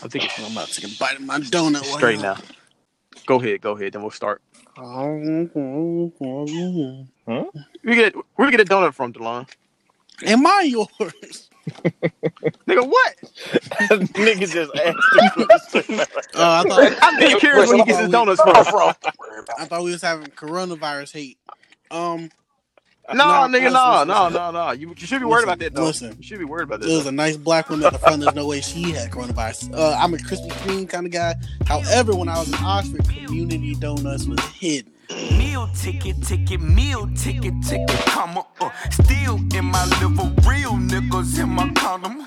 I think I'm about to bite my donut. Straight now. Go ahead, then we'll start. Huh? We get a donut from DeLon. Am I yours? Nigga, what? Nigga just asked the question. I'm just curious where he gets his donuts from. I thought we was having coronavirus hate. No. You should be worried about that, though. Listen. You should be worried about that. There's a nice black woman at the front. There's no way she had coronavirus. I'm a Krispy Kreme kind of guy. However, when I was in Oxford, community donuts was hidden. Meal ticket, come up. Still in my liver, real niggas in my condom.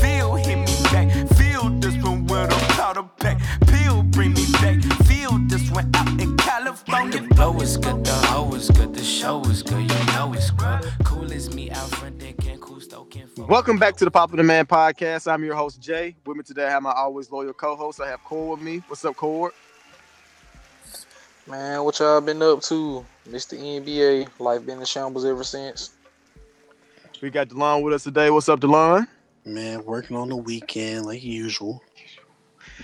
Feel hit me back, feel this one with a powder pack. Pill bring me back, feel this one out in California. The blow is good, the hoe is good, the show is good, you know it's good. Cool as me out front, they can't cool stoke. Welcome back to the Pop of the Man podcast. I'm your host, Jay. With me today, I have my always loyal co-host. I have Cord with me. What's up, Cord? Man, what y'all been up to? Missed the NBA. Life been in shambles ever since. We got DeLon with us today. What's up, DeLon? Man, working on the weekend like usual.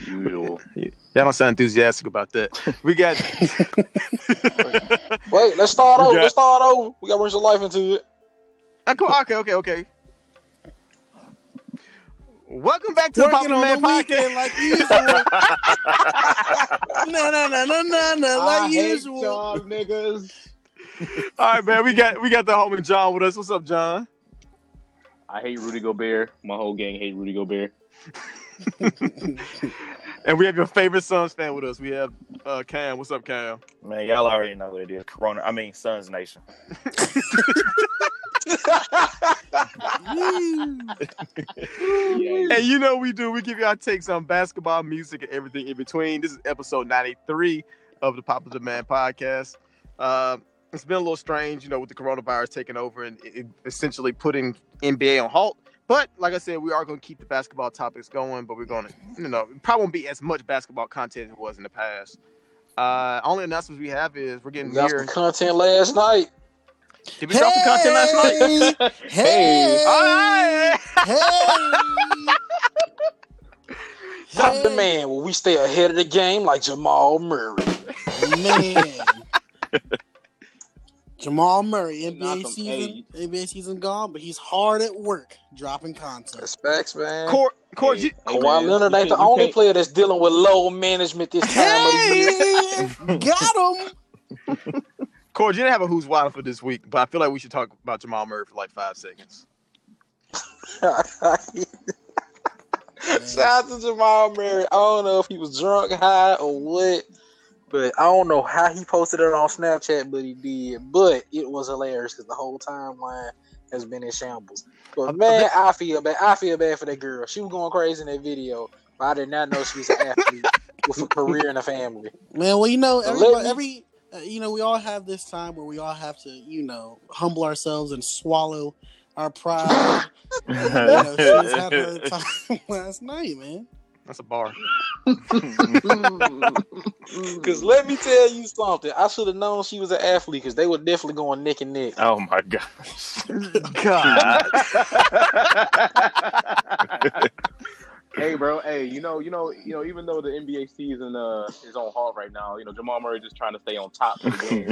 Y'all don't sound enthusiastic about that. We got... Wait, let's start over. We got to bring some life into it. Okay. Welcome back to working the Pop Man Podcast. Like usual. No. Like usual. Job, niggas. All right, man. We got the homie John with us. What's up, John? I hate Rudy Gobert. My whole gang hate Rudy Gobert. And we have your favorite Suns fan with us. We have Cam. What's up, Cam? Man, y'all already know what it is. Suns Nation. And you know we do. We give you our takes on basketball, music, and everything in between. This is episode 93 of the Pop of the Man podcast. It's been a little strange, you know, with the coronavirus taking over and it essentially putting NBA on halt. But like I said, we are going to keep the basketball topics going. But we're going to, you know, probably won't be as much basketball content as it was in the past. Only announcements we have is we're getting near content last night. Did we drop the content last night? All right. Stop the man. Will we stay ahead of the game like Jamal Murray? Man. Jamal Murray, NBA season gone, but he's hard at work dropping content. Respects, man. Kawhi Leonard ain't the only player that's dealing with low management this time of year. Got him. Cord, you didn't have a Who's Wild for this week, but I feel like we should talk about Jamal Murray for like 5 seconds. Shout out to Jamal Murray. I don't know if he was drunk, high, or what, but I don't know how he posted it on Snapchat, but he did. But it was hilarious because the whole timeline has been in shambles. But man, I feel bad for that girl. She was going crazy in that video, but I did not know she was an athlete with a career and a family. Man, well, you know, you know, we all have this time where we all have to, you know, humble ourselves and swallow our pride. You know, she was having her time last night, man. That's a bar. Because let me tell you something. I should have known she was an athlete because they were definitely going neck and neck. Oh, my gosh. God. Hey, bro. Hey, you know. Even though the NBA season is on halt right now, you know Jamal Murray just trying to stay on top of the game.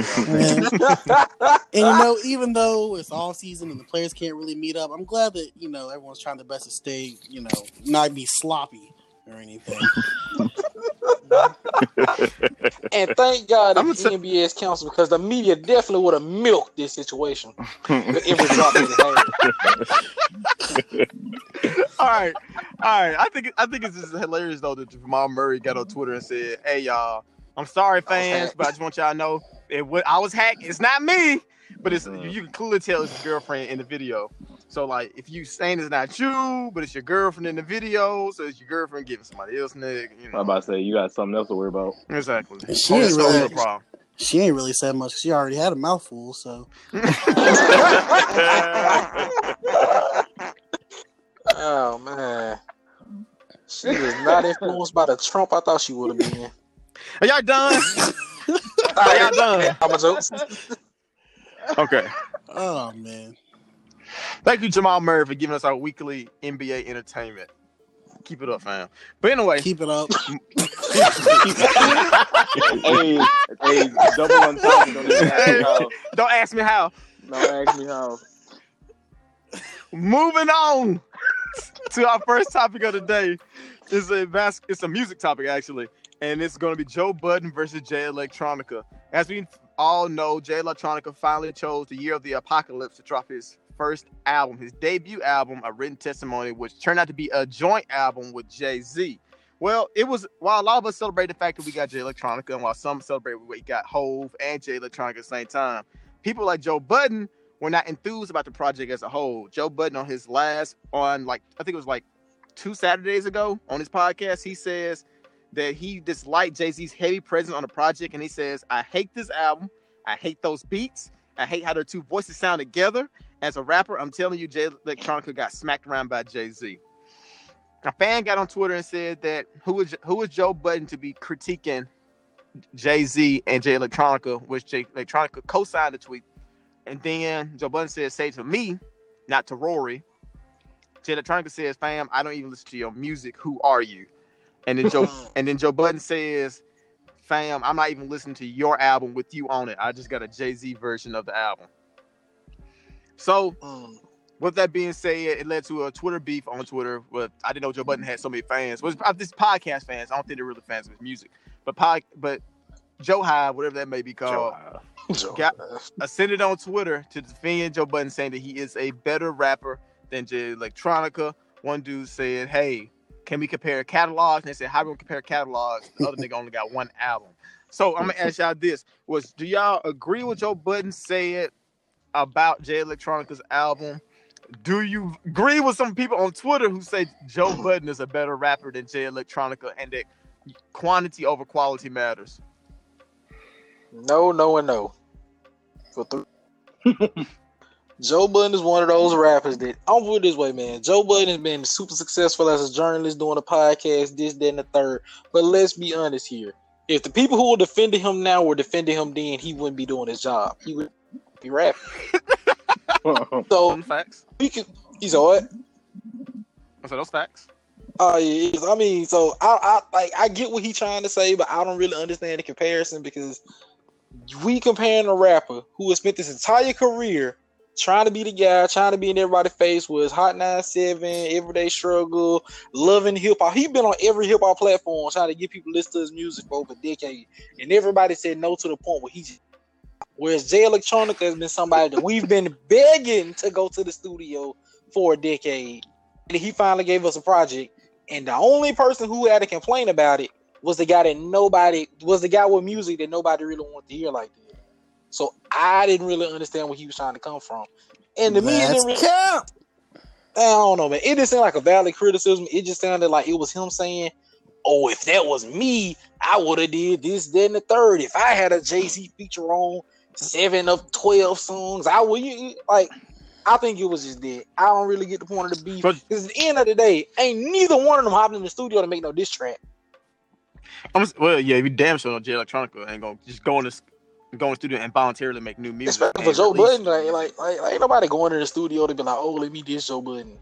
And you know, even though it's all season and the players can't really meet up, I'm glad that you know everyone's trying their best to stay, you know, not be sloppy or anything. And thank God that the NBA is canceled because the media definitely would have milked this situation. It was dropping the hand. All right. I think it's just hilarious though that Jamal Murray got on Twitter and said, "Hey y'all, I'm sorry fans, but I just want y'all to know I was hacked. It's not me, but it's you can clearly tell it's his girlfriend in the video. So like, if you saying it's not you, but it's your girlfriend in the video, so it's your girlfriend giving somebody else nigga. You know." I'm about to say you got something else to worry about. Exactly. She ain't really said much. She already had a mouthful, so. Oh man, she was not influenced by the Trump I thought she would have been. Are y'all done? I'm a joke. Okay. Oh man. Thank you, Jamal Murray, for giving us our weekly NBA entertainment. Keep it up, fam. But anyway, keep it up. hey, double on top. Don't ask me how. Don't ask me how. Moving on to our first topic of the day. It's a music topic, actually. And it's going to be Joe Budden versus Jay Electronica. As we all know, Jay Electronica finally chose the year of the apocalypse to drop his first album, his debut album, A Written Testimony, which turned out to be a joint album with Jay-Z. Well, it was, while a lot of us celebrate the fact that we got Jay Electronica, and while some celebrate we got Hove and Jay Electronica at the same time, people like Joe Budden were not enthused about the project as a whole. Joe Budden on his last, I think it was like 2 Saturdays ago on his podcast, he says that he disliked Jay-Z's heavy presence on the project, and he says, I hate this album. I hate those beats. I hate how their two voices sound together. As a rapper, I'm telling you, Jay Electronica got smacked around by Jay-Z. A fan got on Twitter and said that who is Joe Budden to be critiquing Jay-Z and Jay Electronica, which Jay Electronica co-signed the tweet. And then Joe Budden said, say to me, not to Rory. Jay Electronica says, fam, I don't even listen to your music. Who are you? And then Joe Budden says, fam, I'm not even listening to your album with you on it. I just got a Jay-Z version of the album. So, with that being said, it led to a Twitter beef on Twitter. But I didn't know Joe Budden had so many fans. Well, this podcast fans. I don't think they're really fans of his music. But Joe Hive, whatever that may be called, got ascended on Twitter to defend Joe Budden, saying that he is a better rapper than Jay Electronica. One dude said, hey, can we compare catalogs? And they said, how do we compare catalogs? The other nigga only got one album. So, I'm going to ask y'all this. Do y'all agree with Joe Budden said about Jay Electronica's album? Do you agree with some people on Twitter who say Joe Budden is a better rapper than Jay Electronica and that quantity over quality matters? No, and no. Joe Budden is one of those rappers that, I'm with this way, man. Joe Budden has been super successful as a journalist, doing a podcast, this, that, and the third. But let's be honest here. If the people who are defending him now were defending him then, he wouldn't be doing his job. He would be rapping. So facts. He's all right. So those facts. I get what he's trying to say, but I don't really understand the comparison, because we comparing a rapper who has spent his entire career trying to be the guy, trying to be in everybody's face with Hot 97, Everyday Struggle, loving hip hop. He's been on every hip hop platform trying to get people to listen to his music for over a decade, and everybody said no to the point where he just. Whereas Jay Electronica has been somebody that we've been begging to go to the studio for a decade. And he finally gave us a project. And the only person who had to complain about it was the guy with music that nobody really wanted to hear like that. So I didn't really understand where he was trying to come from. And to me, it didn't really, I don't know, man. It didn't sound like a valid criticism. It just sounded like it was him saying, oh, if that was me, I would have did this, then the third. If I had a Jay-Z feature on 7 of 12 songs, I would. I think it was just that. I don't really get the point of the beef. Because at the end of the day, ain't neither one of them hopping in the studio to make no diss track. If you damn sure Jay Electronica ain't gonna just go in the studio and voluntarily make new music. Especially for Joe Budden, like ain't nobody going to the studio to be like, oh, let me diss Joe Budden.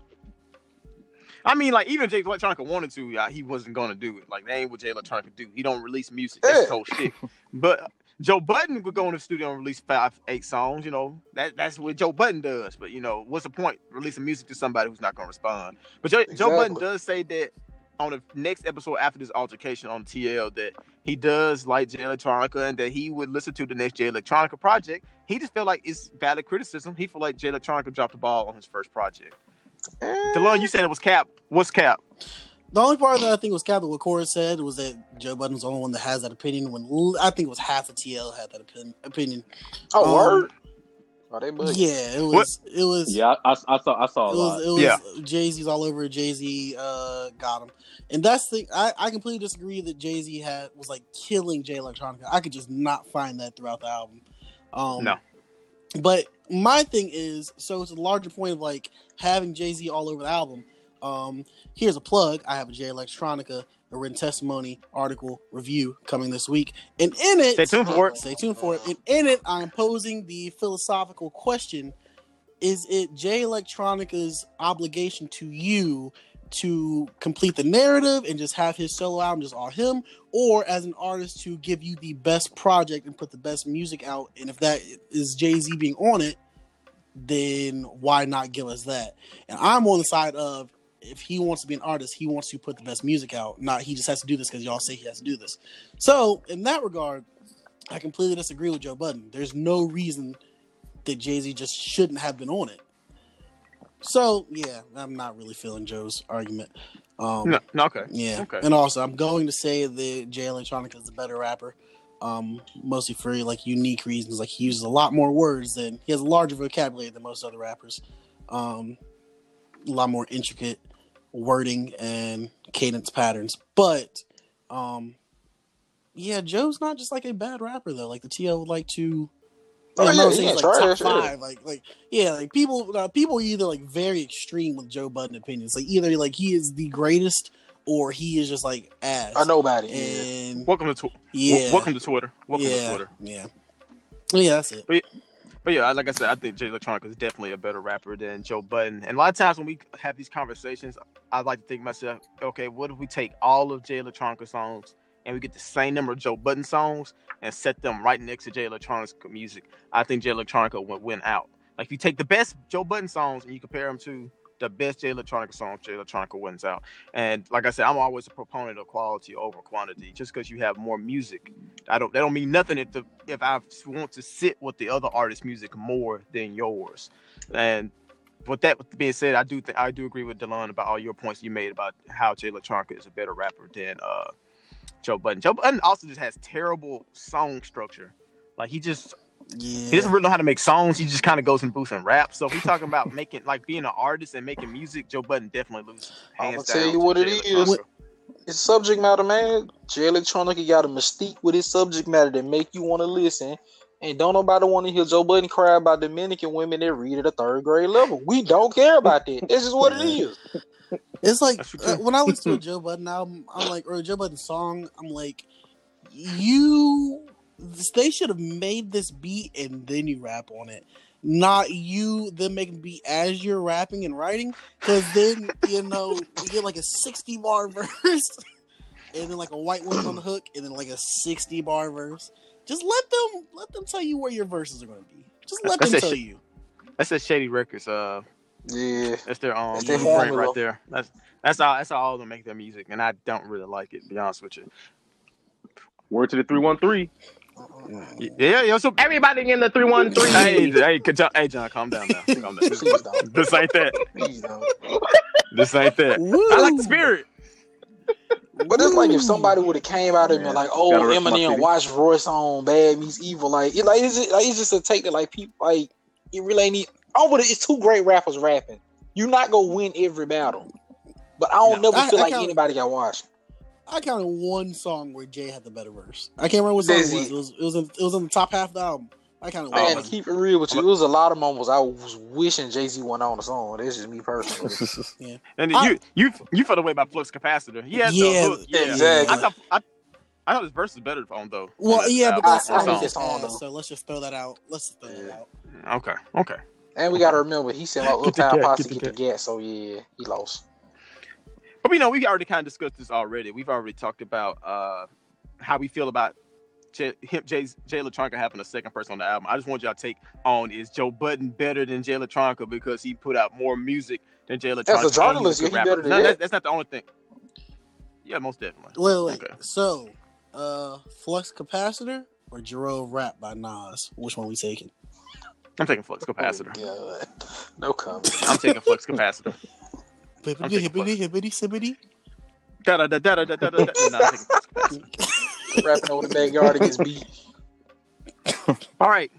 I mean, like, even if Jay Electronica wanted to, he wasn't going to do it. Like, that ain't what Jay Electronica do. He don't release music. That's his whole shit. But Joe Budden would go in the studio and release 5-8 songs, you know. That's what Joe Budden does. But, you know, what's the point releasing music to somebody who's not going to respond? But Joe Budden does say that on the next episode after this altercation on TL that he does like Jay Electronica and that he would listen to the next Jay Electronica project. He just felt like it's valid criticism. He felt like Jay Electronica dropped the ball on his first project. DeLon, you said it was cap. What's cap? The only part that I think was cap that what Corey said was that Joe Budden's the only one that has that opinion. When I think it was half of TL had that opinion. Oh, word? Are they buddies? Yeah, it was. What? It was. Yeah, I saw. It was Jay-Z's all over. Jay-Z got him, and that's the. I completely disagree that Jay-Z was like killing Jay Electronica. I could just not find that throughout the album. No. But my thing is, so it's a larger point of like having Jay-Z all over the album. Here's a plug. I have a Jay Electronica, A Written Testimony article review coming this week. And in it, stay tuned for it. And in it, I'm posing the philosophical question, is it Jay Electronica's obligation to you to complete the narrative and just have his solo album just all him, or as an artist to give you the best project and put the best music out. And if that is Jay-Z being on it, then why not give us that? And I'm on the side of, if he wants to be an artist, he wants to put the best music out, not he just has to do this because y'all say he has to do this. So in that regard, I completely disagree with Joe Budden. There's no reason that Jay-Z just shouldn't have been on it. So, yeah, I'm not really feeling Joe's argument. Yeah. Okay. And also, I'm going to say that Jay Electronica is a better rapper, mostly for, like, unique reasons. Like, he uses a lot more words than... He has a larger vocabulary than most other rappers. A lot more intricate wording and cadence patterns. But, yeah, Joe's not just, like, a bad rapper, though. Like, the TL would like to... people either like very extreme with Joe Budden opinions, like either like he is the greatest or he is just like ass. I know about it. And welcome to Twitter. Yeah, that's it. But yeah, like I said, I think Jay Electronica is definitely a better rapper than Joe Budden. And a lot of times when we have these conversations, I like to think to myself, okay, what if we take all of Jay Electronica songs and we get the same number of Joe Budden songs and set them right next to Jay Electronica's music? I think Jay Electronica would win out. Like, if you take the best Joe Budden songs and you compare them to the best Jay Electronica songs, Jay Electronica wins out. And like I said, I'm always a proponent of quality over quantity. Just because you have more music, that don't mean nothing if I want to sit with the other artist's music more than yours. And with that being said, I do agree with Delon about all your points you made about how Jay Electronica is a better rapper than Joe Budden. Joe Budden also just has terrible song structure. Like, he doesn't really know how to make songs. He just kind of goes in booths and raps. So if we're talking about making, like, being an artist and making music, Joe Budden definitely loses. I'm gonna tell you what it is. It's subject matter, man. Jay Electronica got a mystique with his subject matter that make you want to listen. And don't nobody want to hear Joe Budden cry about Dominican women that read at a third grade level. We don't care about that. This is what it is. It's like when I listen to a Joe Budden album, I'm like, or a Joe Budden song, I'm like, they should have made this beat and then you rap on it, not them making beat as you're rapping and writing, because then you get like a 60 bar verse, and then like a white woman on the hook, and then like a 60 bar verse. Just let them tell you where your verses are going to be. Just let them tell you. That's a Shady Records. Yeah, that's their blueprint right there. That's how they make their music, and I don't really like it, to be honest with you. Word to the 313. Yeah. So everybody in the 313. Hey, John, calm down now. Calm down. This ain't that. This ain't that. Woo. I like the spirit. But it's like if somebody would have came out and been like, "Oh, Eminem, watch Royce on Bad Meets Evil," it's just a take that like people like it really ain't. It's two great rappers rapping. You're not gonna win every battle, but anybody got washed. I counted one song where Jay had the better verse. I can't remember what song it was. It was in the top half of the album. I counted one. Man, to keep it real with you, it was a lot of moments I was wishing Jay-Z went on the song. That's just me personally. Yeah, and you felt away about Flux Capacitor. Exactly. I thought his verse was better on though. Well, yeah, but that's on. So let's just throw that out. Yeah. Okay. And we gotta remember, he said, "Like Uptown Posse get the gas." So yeah, he lost. But we already kind of discussed this already. We've already talked about how we feel about Jay Electronica having a second person on the album. I just want y'all to take on, is Joe Budden better than Jay Electronica because he put out more music than Jay Electronica? As a journalist, he's better than that. That's not the only thing. Yeah, most definitely. Wait. So, Flux Capacitor or Jerome Rap by Nas? Which one we taking? I'm taking Flux Capacitor. Oh, no comment. I'm taking Flux Capacitor. Hippity da da da da da da da. No, I'm taking Flux Capacitor. Rapping over the backyard against beat. All right.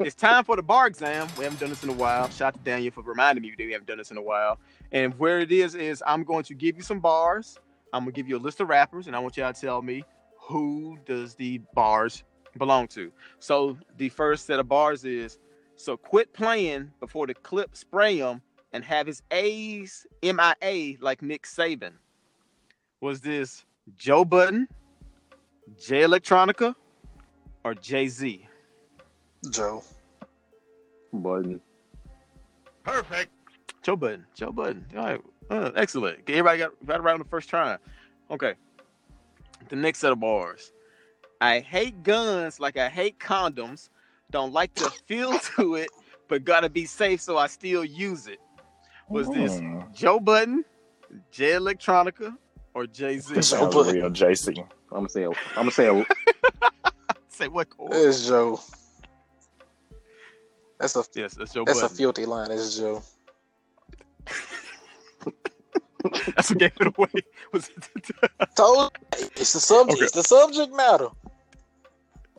It's time for the bar exam. We haven't done this in a while. Shout out to Daniel for reminding me that we haven't done this in a while. And where it is I'm going to give you some bars. I'm going to give you a list of rappers, and I want y'all to tell me who does the bars belong to. So the first set of bars is, so quit playing before the clip spray him and have his A's M.I.A. like Nick Saban. Was this Joe Budden, Jay Electronica, or Jay-Z? Joe Budden. Perfect. Joe Budden. All right. Excellent. Everybody got around the first try. Okay. The next set of bars. I hate guns like I hate condoms. Don't like the feel to it, but gotta be safe, so I still use it. Was this Joe Budden, Jay Electronica, or Jay-Z? Joe Budden. Jay-Z. I'm gonna say. Say what? It's Joe. That's Joe. That's Budden. A filthy line. It's Joe. That's what gave it away. It's the subject. Okay. It's the subject matter.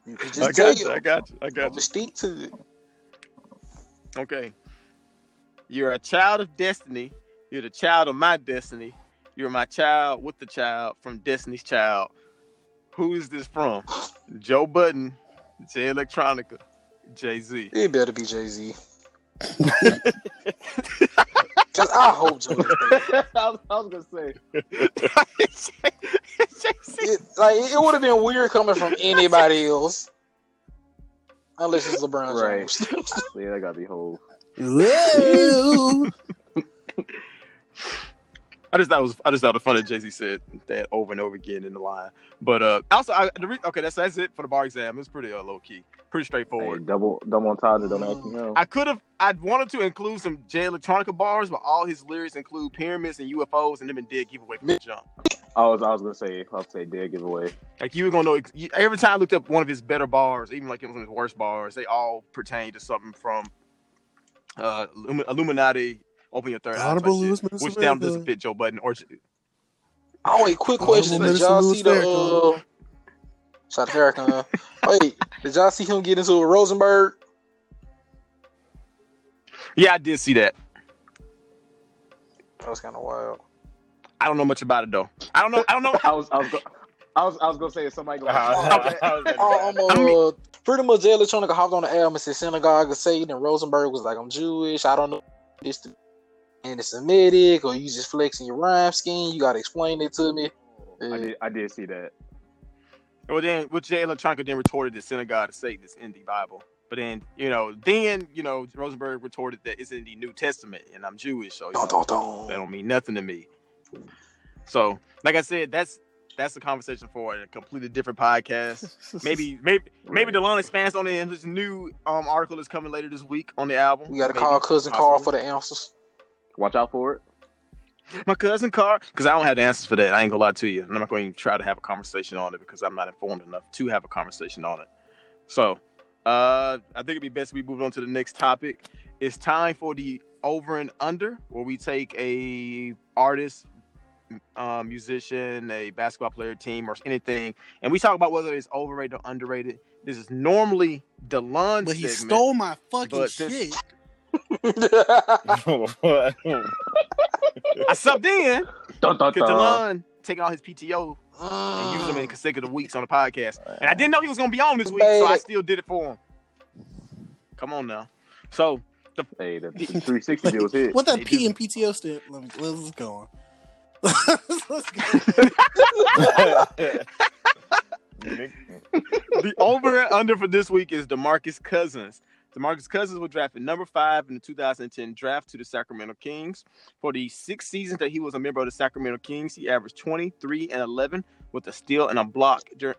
You can just I got you. Stick to it. Okay. You're a child of destiny. You're the child of my destiny. You're my child with the child from Destiny's Child. Who is this from? Joe Budden, Jay Electronica, Jay-Z. It better be Jay-Z. Cause I hope Joe. I was gonna say. It would have been weird coming from anybody else, unless it's LeBron James. Right. Yeah, that gotta be whole. I just thought it was funny that Jay-Z said that over and over again in the line. But also, that's it for the bar exam. It's pretty low key, pretty straightforward. Hey, double entendre, don't ask me no. I wanted to include some Jay Electronica bars, but all his lyrics include pyramids and UFOs, and them did giveaway from the jump. I was gonna say dead giveaway. Like you were gonna know every time I looked up one of his better bars, even like one of his worst bars, they all pertain to something from Illuminati. Open your third eye, which down doesn't fit Joe Budden or. Oh wait, quick question: did y'all see the South Africa? Wait, did y'all see him get into a Rosenberg? Yeah, I did see that. That was kind of wild. I don't know much about it though. I don't know. I was gonna say somebody going. Pretty much, Jay Electronica hopped on the album and said synagogue of Satan, and Rosenberg was like, "I'm Jewish. I don't know." Anti-Semitic, or you just flexing your rhyme scheme? You gotta explain it to me. I did see that. Well, then, Jay Electronica then retorted that synagogue of Satan is in the Bible, but then Rosenberg retorted that it's in the New Testament, and I'm Jewish, so that don't mean nothing to me. So, like I said, that's a conversation for a completely different podcast. Maybe Delon expands on it in his new article that's coming later this week on the album. We got to call cousin Carl for the answers. Watch out for it. My cousin Carl, because I don't have the answers for that. I ain't gonna lie to you. I'm not going to even try to have a conversation on it because I'm not informed enough to have a conversation on it. So I think it'd be best we move on to the next topic. It's time for the over and under, where we take a artist, musician, a basketball player, team, or anything, and we talk about whether it's overrated or underrated. This is normally DeLon's but he segment, stole my fucking shit. I subbed in because DeLon taking all his PTO and used them in consecutive weeks on the podcast, and I didn't know he was going to be on this week, so I still did it for him. Come on now. So the 360 deal was hit. What that P and PTO stand? Let's go on. Let's go. The over and under for this week is DeMarcus Cousins. DeMarcus Cousins was drafted number 5 in the 2010 draft to the Sacramento Kings. For the 6 seasons that he was a member of the Sacramento Kings, he averaged 23 and 11 with a steal and a block during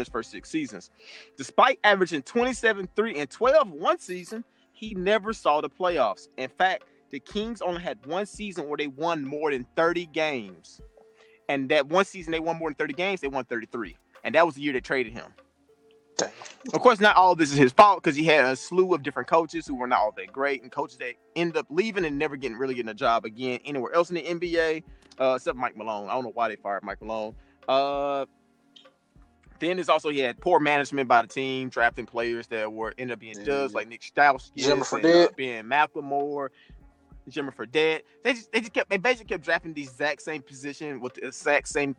his first 6 seasons. Despite averaging 27, 3, and 12 one season, he never saw the playoffs. In fact, the Kings only had one season where they won more than 30 games. And that one season they won more than 30 games, they won 33. And that was the year they traded him. Dang. Of course, not all this is his fault because he had a slew of different coaches who were not all that great and coaches that ended up leaving and never getting a job again anywhere else in the NBA, except Mike Malone. I don't know why they fired Mike Malone. Then there's also he had poor management by the team, drafting players that ended up being duds like Nick Stauskas, being Macklemore. Jimmer for dead. They basically kept drafting the exact same position with the exact same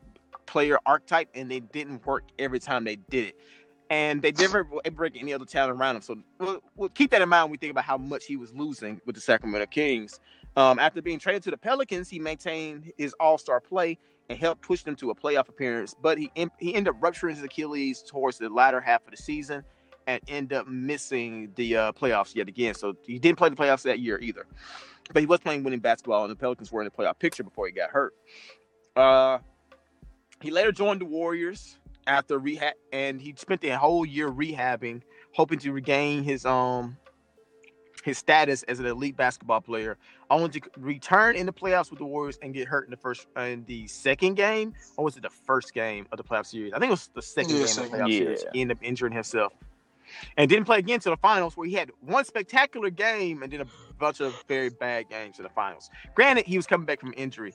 player archetype, and they didn't work every time they did it. And they never break any other talent around him. So we'll keep that in mind when we think about how much he was losing with the Sacramento Kings. After being traded to the Pelicans, he maintained his all-star play and helped push them to a playoff appearance. But he ended up rupturing his Achilles towards the latter half of the season and ended up missing the playoffs yet again. So he didn't play the playoffs that year either. But he was playing winning basketball, and the Pelicans were in the playoff picture before he got hurt. He later joined the Warriors after rehab, and he spent the whole year rehabbing, hoping to regain his status as an elite basketball player. I wanted to return in the playoffs with the Warriors and get hurt in the second game, or was it the first game of the playoff series? I think it was the second game of the playoff series. He ended up injuring himself. And didn't play again until the finals, where he had one spectacular game and then a bunch of very bad games in the finals. Granted, he was coming back from injury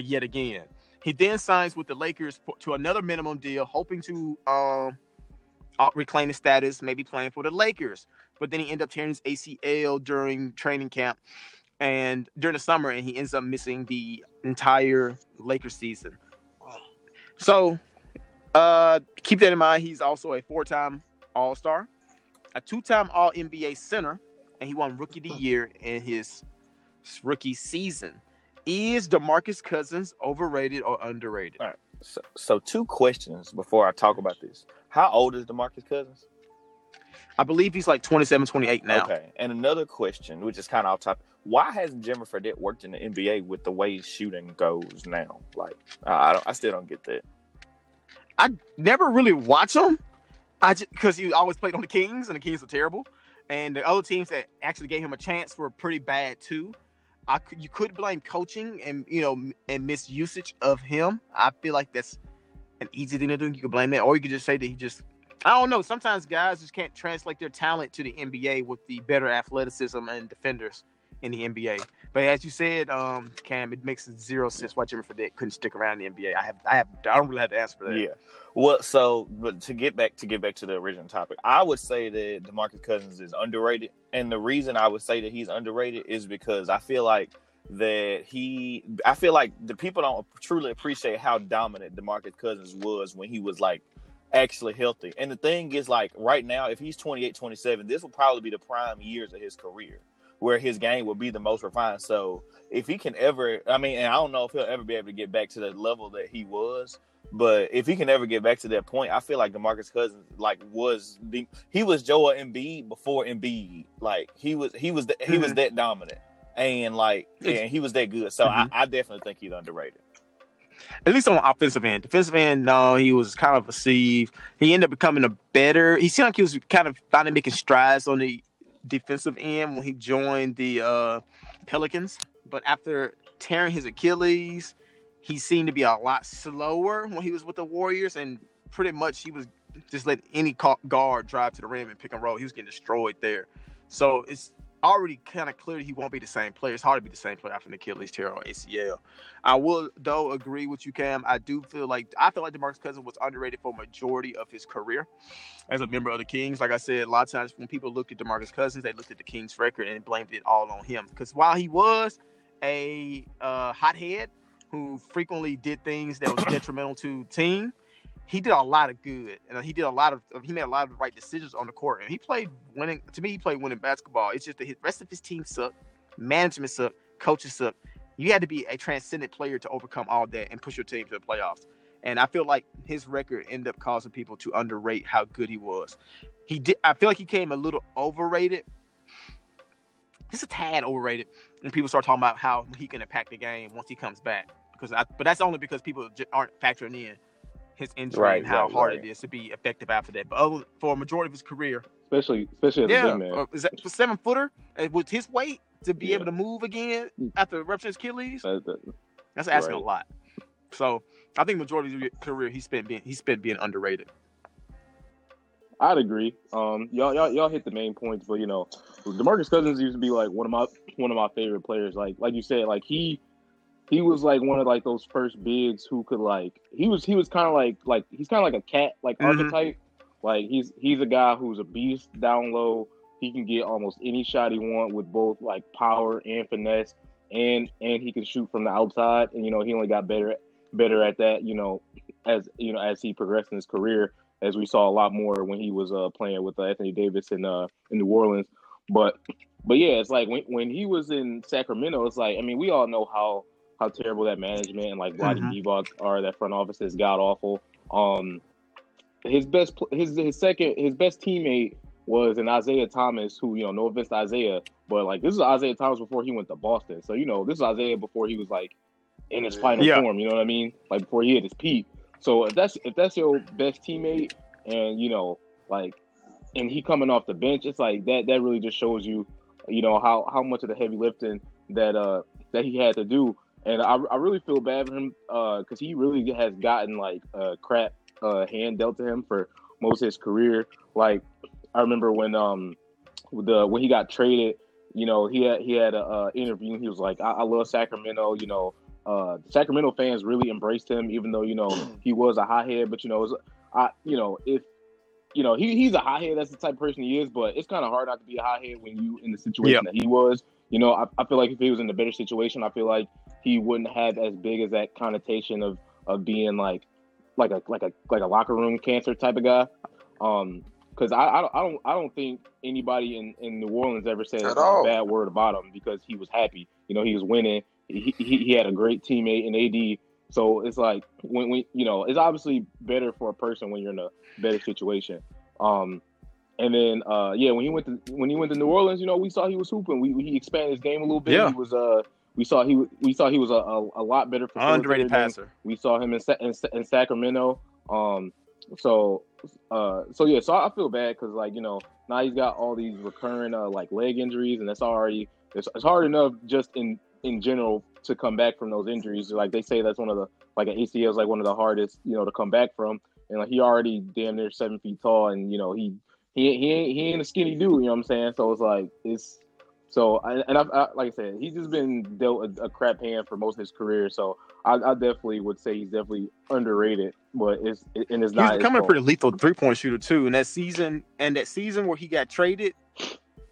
yet again. He then signs with the Lakers to another minimum deal, hoping to reclaim his status, maybe playing for the Lakers. But then he ended up tearing his ACL during training camp and during the summer, and he ends up missing the entire Lakers season. So keep that in mind. He's also a four-time All-Star, a two-time All-NBA center, and he won Rookie of the Year in his rookie season. Is DeMarcus Cousins overrated or underrated? All right. So two questions before I talk about this. How old is DeMarcus Cousins? I believe he's like 27, 28 now. Okay. And another question, which is kind of off topic. Why hasn't Jimmy Fredette worked in the NBA with the way shooting goes now? Like, I still don't get that. I never really watch him. Because he always played on the Kings, and the Kings were terrible. And the other teams that actually gave him a chance were pretty bad, too. You could blame coaching and misusage of him. I feel like that's an easy thing to do. You could blame that. Or you could just say that he just... I don't know. Sometimes guys just can't translate their talent to the NBA with the better athleticism and defenders in the NBA. But as you said, Cam, it makes zero sense why Jimmy Fredette couldn't stick around in the NBA. I don't really have to answer for that. Yeah. Well, but to get back to the original topic, I would say that DeMarcus Cousins is underrated, and the reason I would say that he's underrated is because I feel like the people don't truly appreciate how dominant DeMarcus Cousins was when he was like actually healthy. And the thing is, like, right now, if he's 28, 27, this will probably be the prime years of his career, where his game will be the most refined. So if he can ever, and I don't know if he'll ever be able to get back to the level that he was, but if he can ever get back to that point, I feel like DeMarcus Cousins, like, he was Joel Embiid before Embiid. Like, he was that dominant, and like, and he was that good. So I definitely think he's underrated. At least on offensive end. Defensive end, no, he was kind of perceived. He ended up becoming he seemed like he was kind of finally making strides on the defensive end when he joined the Pelicans, but after tearing his Achilles, he seemed to be a lot slower when he was with the Warriors, and pretty much he was just letting any guard drive to the rim and pick and roll. He was getting destroyed there. So it's already kind of clear he won't be the same player. It's hard to be the same player after an Achilles tear or ACL. I will, though, agree with you, Cam. I feel like DeMarcus Cousins was underrated for a majority of his career as a member of the Kings. Like I said, a lot of times when people looked at DeMarcus Cousins, they looked at the Kings record and blamed it all on him. Because while he was a hothead who frequently did things that was detrimental to the team, he did a lot of good, and he made a lot of right decisions on the court, and he played winning basketball. It's just that the rest of his team sucked, management sucked, coaches sucked. You had to be a transcendent player to overcome all that and push your team to the playoffs. And I feel like his record ended up causing people to underrate how good he was. I feel like he came a little overrated, just a tad overrated, when people start talking about how he can impact the game once he comes back. But that's only because people aren't factoring in his injury and how hard it is to be effective after that. But for a majority of his career, especially as a big man, is that for 7-footer with his weight to be able to move again after ruptured Achilles? That's asking a lot. So I think majority of his career he spent being underrated. I'd agree. Y'all hit the main points, but DeMarcus Cousins used to be like one of my favorite players. Like you said, like he was like one of like those first bigs who could like he was kind of like he's kind of like a cat archetype. Like he's a guy who's a beast down low. He can get almost any shot he wants with both like power and finesse, and he can shoot from the outside. And he only got better at that. As he progressed in his career, as we saw a lot more when he was playing with Anthony Davis in New Orleans. But yeah, it's like when he was in Sacramento, it's like we all know how terrible that management and like Vlade Divac are. That front office is god awful. His best teammate was in Isaiah Thomas, who, you know, no offense to Isaiah, but like this is Isaiah Thomas before he went to Boston. So, you know, this is Isaiah before he was like in his final form, you know what I mean? Like before he hit his peak. So if that's your best teammate and, you know, like, and he coming off the bench, it's like that really just shows you, you know, how much of the heavy lifting that he had to do. And I really feel bad for him because he really has gotten like crap hand dealt to him for most of his career. Like I remember when he got traded, you know, he had a interview and he was like, I love Sacramento, you know. Sacramento fans really embraced him, even though, you know, he was a hothead. But, you know, he's a hothead. That's the type of person he is. But it's kind of hard not to be a hothead when you in the situation that he was. You know, I feel like if he was in a better situation, I feel like he wouldn't have as big as that connotation of being like a locker room cancer type of guy. Because I don't think anybody in New Orleans ever said a bad word about him because he was happy. You know, he was winning. He had a great teammate in AD, so it's like when you know, it's obviously better for a person when you're in a better situation. And then when he went to New Orleans, you know, we saw he was hooping. He expanded his game a little bit. Yeah. He was we saw he was a lot better for underrated passer. We saw him in Sacramento. So I feel bad because, like, you know, now he's got all these recurring like leg injuries, and that's already it's hard enough just in general to come back from those injuries. Like they say that's one of the, like an ACL is like one of the hardest, you know, to come back from. And like he already damn near 7 feet tall, and you know he ain't a skinny dude, you know what I'm saying? So it's like like I said, he's just been dealt a crap hand for most of his career. So I definitely would say he's definitely underrated, but it's not. He's becoming a pretty lethal 3-point shooter too. And that season where he got traded,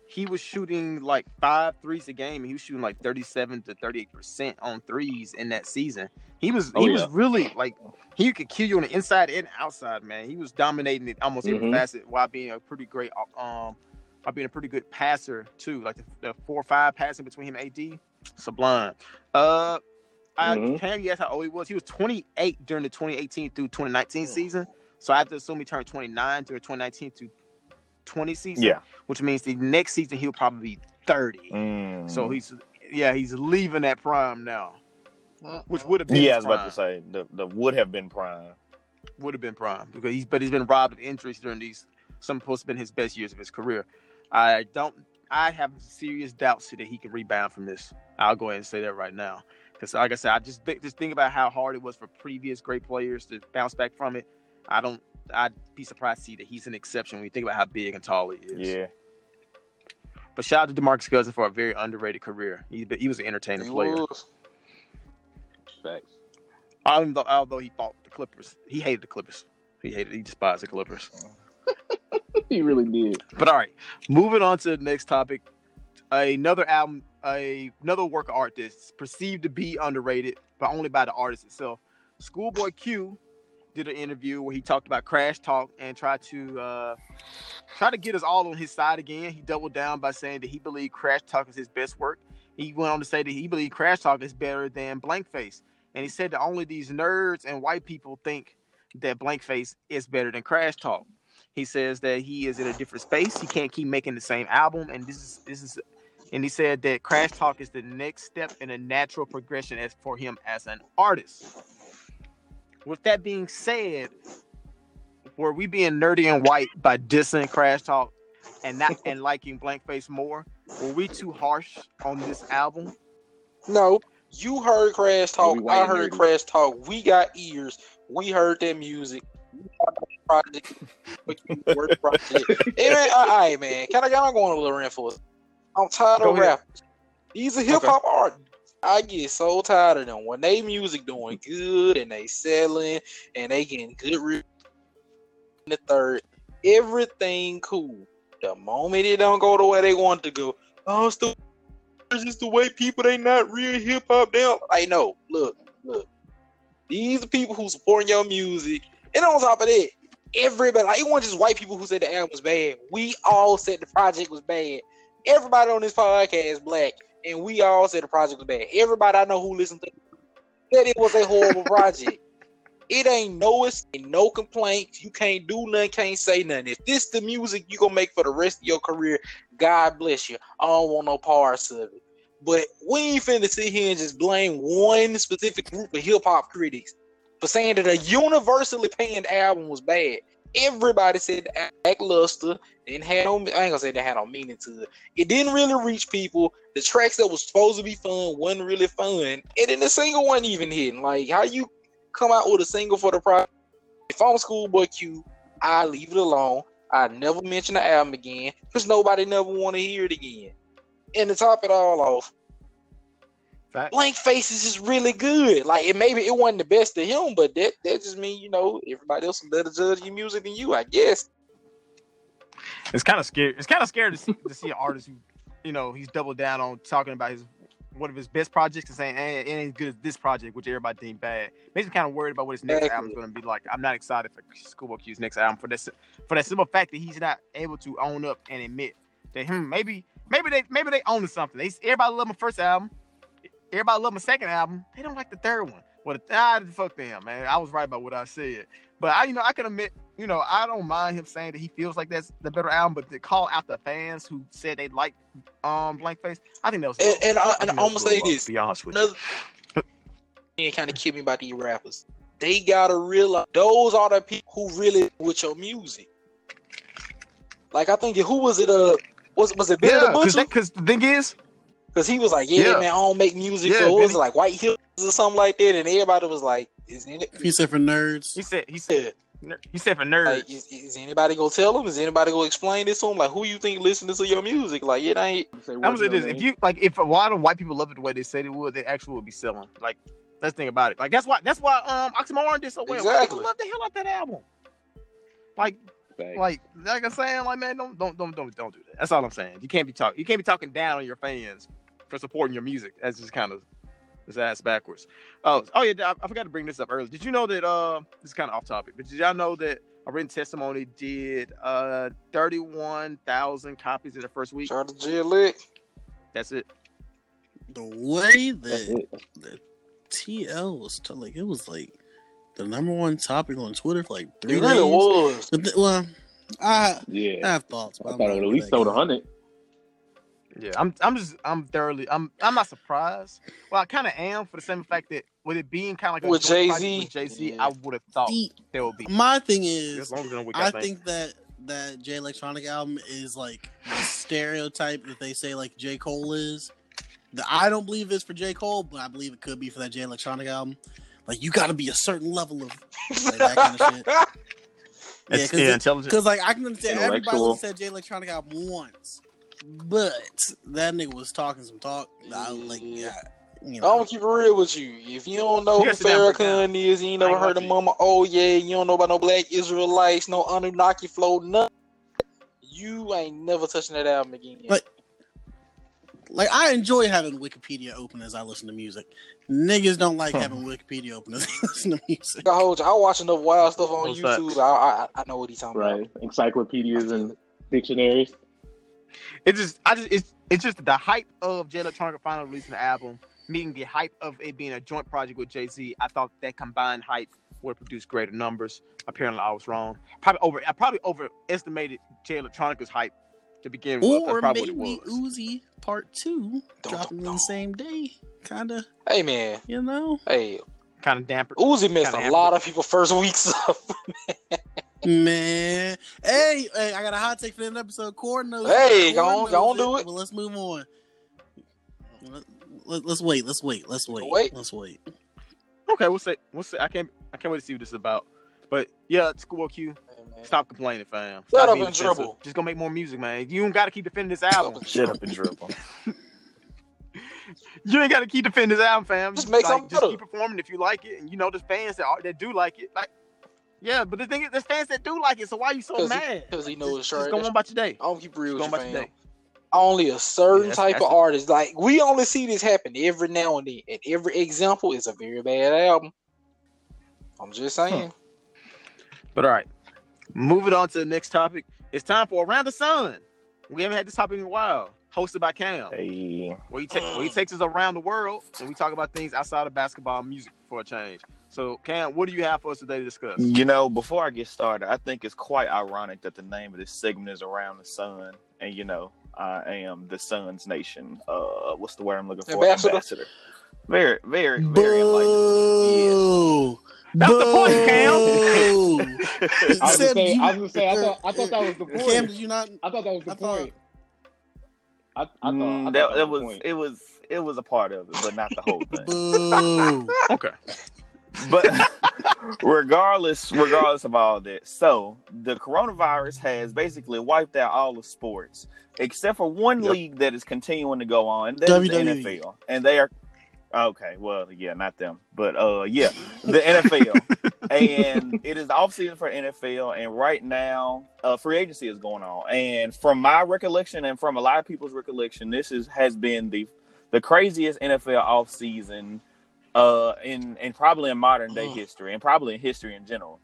he was shooting like 5 threes a game. He was shooting like 37% to 38% on threes in that season. He was really like, he could kill you on the inside and outside, man. He was dominating it almost every facet while being a pretty great, while being a pretty good passer too. Like the 4-5 passing between him and AD, sublime. I can't guess how old he was. He was 28 during the 2018 through 2019 season. So I have to assume he turned 29 through 2019 to 20 season, which means the next season he'll probably be 30. So he's leaving that prime now, which would have been prime because he's been robbed of injuries during these some supposed to been his best years of his career. I have serious doubts that he can rebound from this. I'll go ahead and say that right now because, like I said, I just think about how hard it was for previous great players to bounce back from it. I'd be surprised to see that he's an exception when you think about how big and tall he is. Yeah. But shout out to DeMarcus Cousins for a very underrated career. He was an entertaining player. Facts. Although he fought the Clippers. He hated the Clippers. He despised the Clippers. He really did. But all right, moving on to the next topic. Another album, another work of art that's perceived to be underrated, but only by the artist itself. Schoolboy Q did an interview where he talked about Crash Talk and tried to get us all on his side again. He doubled down by saying that he believed Crash Talk is his best work. He went on to say that he believed Crash Talk is better than Blank Face, and he said that only these nerds and white people think that Blank Face is better than Crash Talk. He says that he is in a different space. He can't keep making the same album, and this is. And he said that Crash Talk is the next step in a natural progression as for him as an artist. With that being said, were we being nerdy and white by dissing Crash Talk and not and liking Blank Face more? Were we too harsh on this album? No. You heard Crash Talk. I heard Crash Talk. We got ears. We heard that music. We got that project. All right, man. Can I get on going a little rant for us? I'm tired of rappers. He's a hip-hop artist. I get so tired of them when they music doing good and they selling and they getting good reviews in the third. Everything cool. The moment it don't go the way they want to go, oh, it's the way people, they not real hip hop down. I know. Look. These are people who supporting your music. And on top of that, everybody, like, it wasn't just white people who said the album was bad. We all said the project was bad. Everybody on this podcast is black. And we all said the project was bad. Everybody I know who listened to it said it was a horrible project. It ain't no excuse, no complaints. You can't do nothing, can't say nothing. If this the music you gonna make for the rest of your career, God bless you. I don't want no parts of it. But we ain't finna sit here and just blame one specific group of hip-hop critics for saying that a universally panned album was bad. Everybody said the lackluster, and I ain't gonna say they had no meaning to it. It didn't really reach people. The tracks that was supposed to be fun wasn't really fun, and then the single wasn't even hitting. Like, how you come out with a single for the project? If I'm Schoolboy Q, I leave it alone. I never mention the album again because nobody never want to hear it again. And to top it all off, Blank Face is just really good. Like, it maybe it wasn't the best of him, but that just means, you know, everybody else is better judge your music than you, I guess. It's kind of scary. It's kind of scary to see an artist who, you know, he's doubled down on talking about one of his best projects and saying, hey, it ain't as good as this project, which everybody deemed bad. Makes me kind of worried about what his next album is going to be like. I'm not excited for Schoolboy Q's next album for that simple fact that he's not able to own up and admit that maybe they own something. Everybody loved my first album. Everybody loved my second album. They don't like the third one. Well, fuck them, man. I was right about what I said. But I can admit, I don't mind him saying that he feels like that's the better album. But to call out the fans who said they liked Blank Face, I think that was. And I'm gonna say this. To be honest with you, you kind of kid me about these rappers. They gotta realize those are the people who really with your music. Like, I think who was it? Was it Bill the Butcher? Because the thing is. Because he was like, man, I don't make music. Yeah, so it was like White Hills or something like that. And everybody was like, is it? He said for nerds. He said for nerds. Like, is anybody going to tell him? Is anybody going to explain this to him? Like, who you think listening to your music? Like, it ain't. I'm saying this. If a lot of white people loved it the way they said it would, they actually would be selling. Like, let's think about it. Like, that's why Oxymoron did so well. Exactly. Love the hell out that album. Like I'm saying, like, man, don't do that. That's all I'm saying. You can't be talking down on your fans for supporting your music. That's just kind of his ass backwards. Oh yeah, I forgot to bring this up earlier. Did you know that this is kind of off topic, but did y'all know that A Written Testimony did 31,000 copies in the first week? Shout out to Jay Lick. That's it. The way that TL was telling, it was like the number one topic on Twitter for like 3 days. It really was. I have thoughts. I thought it at least sold 100. Yeah, I'm not surprised. Well, I kind of am for the same fact that with it being kind of like with Jay-Z, yeah. I would have thought there would be. My thing is, I think that Jay Electronica album is like the stereotype that they say like J. Cole is. I don't believe it's for J. Cole, but I believe it could be for that Jay Electronica album. Like, you gotta be a certain level of like, that kind of shit. Intelligent. Because I can understand everybody said Jay Electronica album once, but that nigga was talking some talk. I'm gonna keep it real with you. If you don't know who Farrakhan is, you ain't never heard of Mama. Oh yeah, you don't know about no Black Israelites, no Anunnaki flow, nothing. You ain't never touching that album again. Like, I enjoy having Wikipedia open as I listen to music. Niggas don't like having Wikipedia open as I listen to music. I watch enough wild stuff on YouTube. I know what he's talking about. Encyclopedias and dictionaries. It's just the hype of Jay Electronica finally releasing the album, meeting the hype of it being a joint project with Jay-Z. I thought that combined hype would produce greater numbers. Apparently, I was wrong. I probably overestimated Jay Electronica's hype to begin with. Or maybe Uzi Part 2 dropping on the same day. Kind of damper. Uzi missed a lot of people first weeks up. Man. Hey, I got a hot take for the episode. Cord knows. Hey, go on do it. Well, let's move on. Let's wait. Okay, we'll see. I can't wait to see what this is about. But yeah, it's Schoolboy Q. Stop complaining, fam. Shut up and dribble. Just gonna make more music, man. You don't gotta keep defending this album. Shut up and dribble. You ain't gotta keep defending this album, fam. Just make something. Just keep performing if you like it, and there's fans that do like it. Like, yeah, but the thing is, there's fans that do like it. So why are you so mad? Because he knows it's right. Just going on about your day. I don't keep real with you, fam. Only a certain type of artist. Like, we only see this happen every now and then, and every example is a very bad album. I'm just saying. But all right. Moving on to the next topic. It's time for Around the Sun. We haven't had this topic in a while. Hosted by Cam. Hey. Where he takes us around the world and we talk about things outside of basketball and music for a change. So, Cam, what do you have for us today to discuss? You know, before I get started, I think it's quite ironic that the name of this segment is Around the Sun. And, you know, I am the Sun's Nation. What's the word I'm looking for? Ambassador. Very, very, very enlightening. Yeah. That's the point, Cam. I thought that was the point. Cam, did you not? I thought that was the point. It was a part of it, but not the whole thing. Boo. Okay. But regardless of all that, so the coronavirus has basically wiped out all of sports except for one league that is continuing to go on. And that's WWE. The NFL, and they are okay. Well, yeah, not them, but the NFL. And it is the offseason for NFL, and right now, free agency is going on. And from my recollection, and from a lot of people's recollection, this has been the craziest NFL offseason in probably in modern day history, and probably in history in general.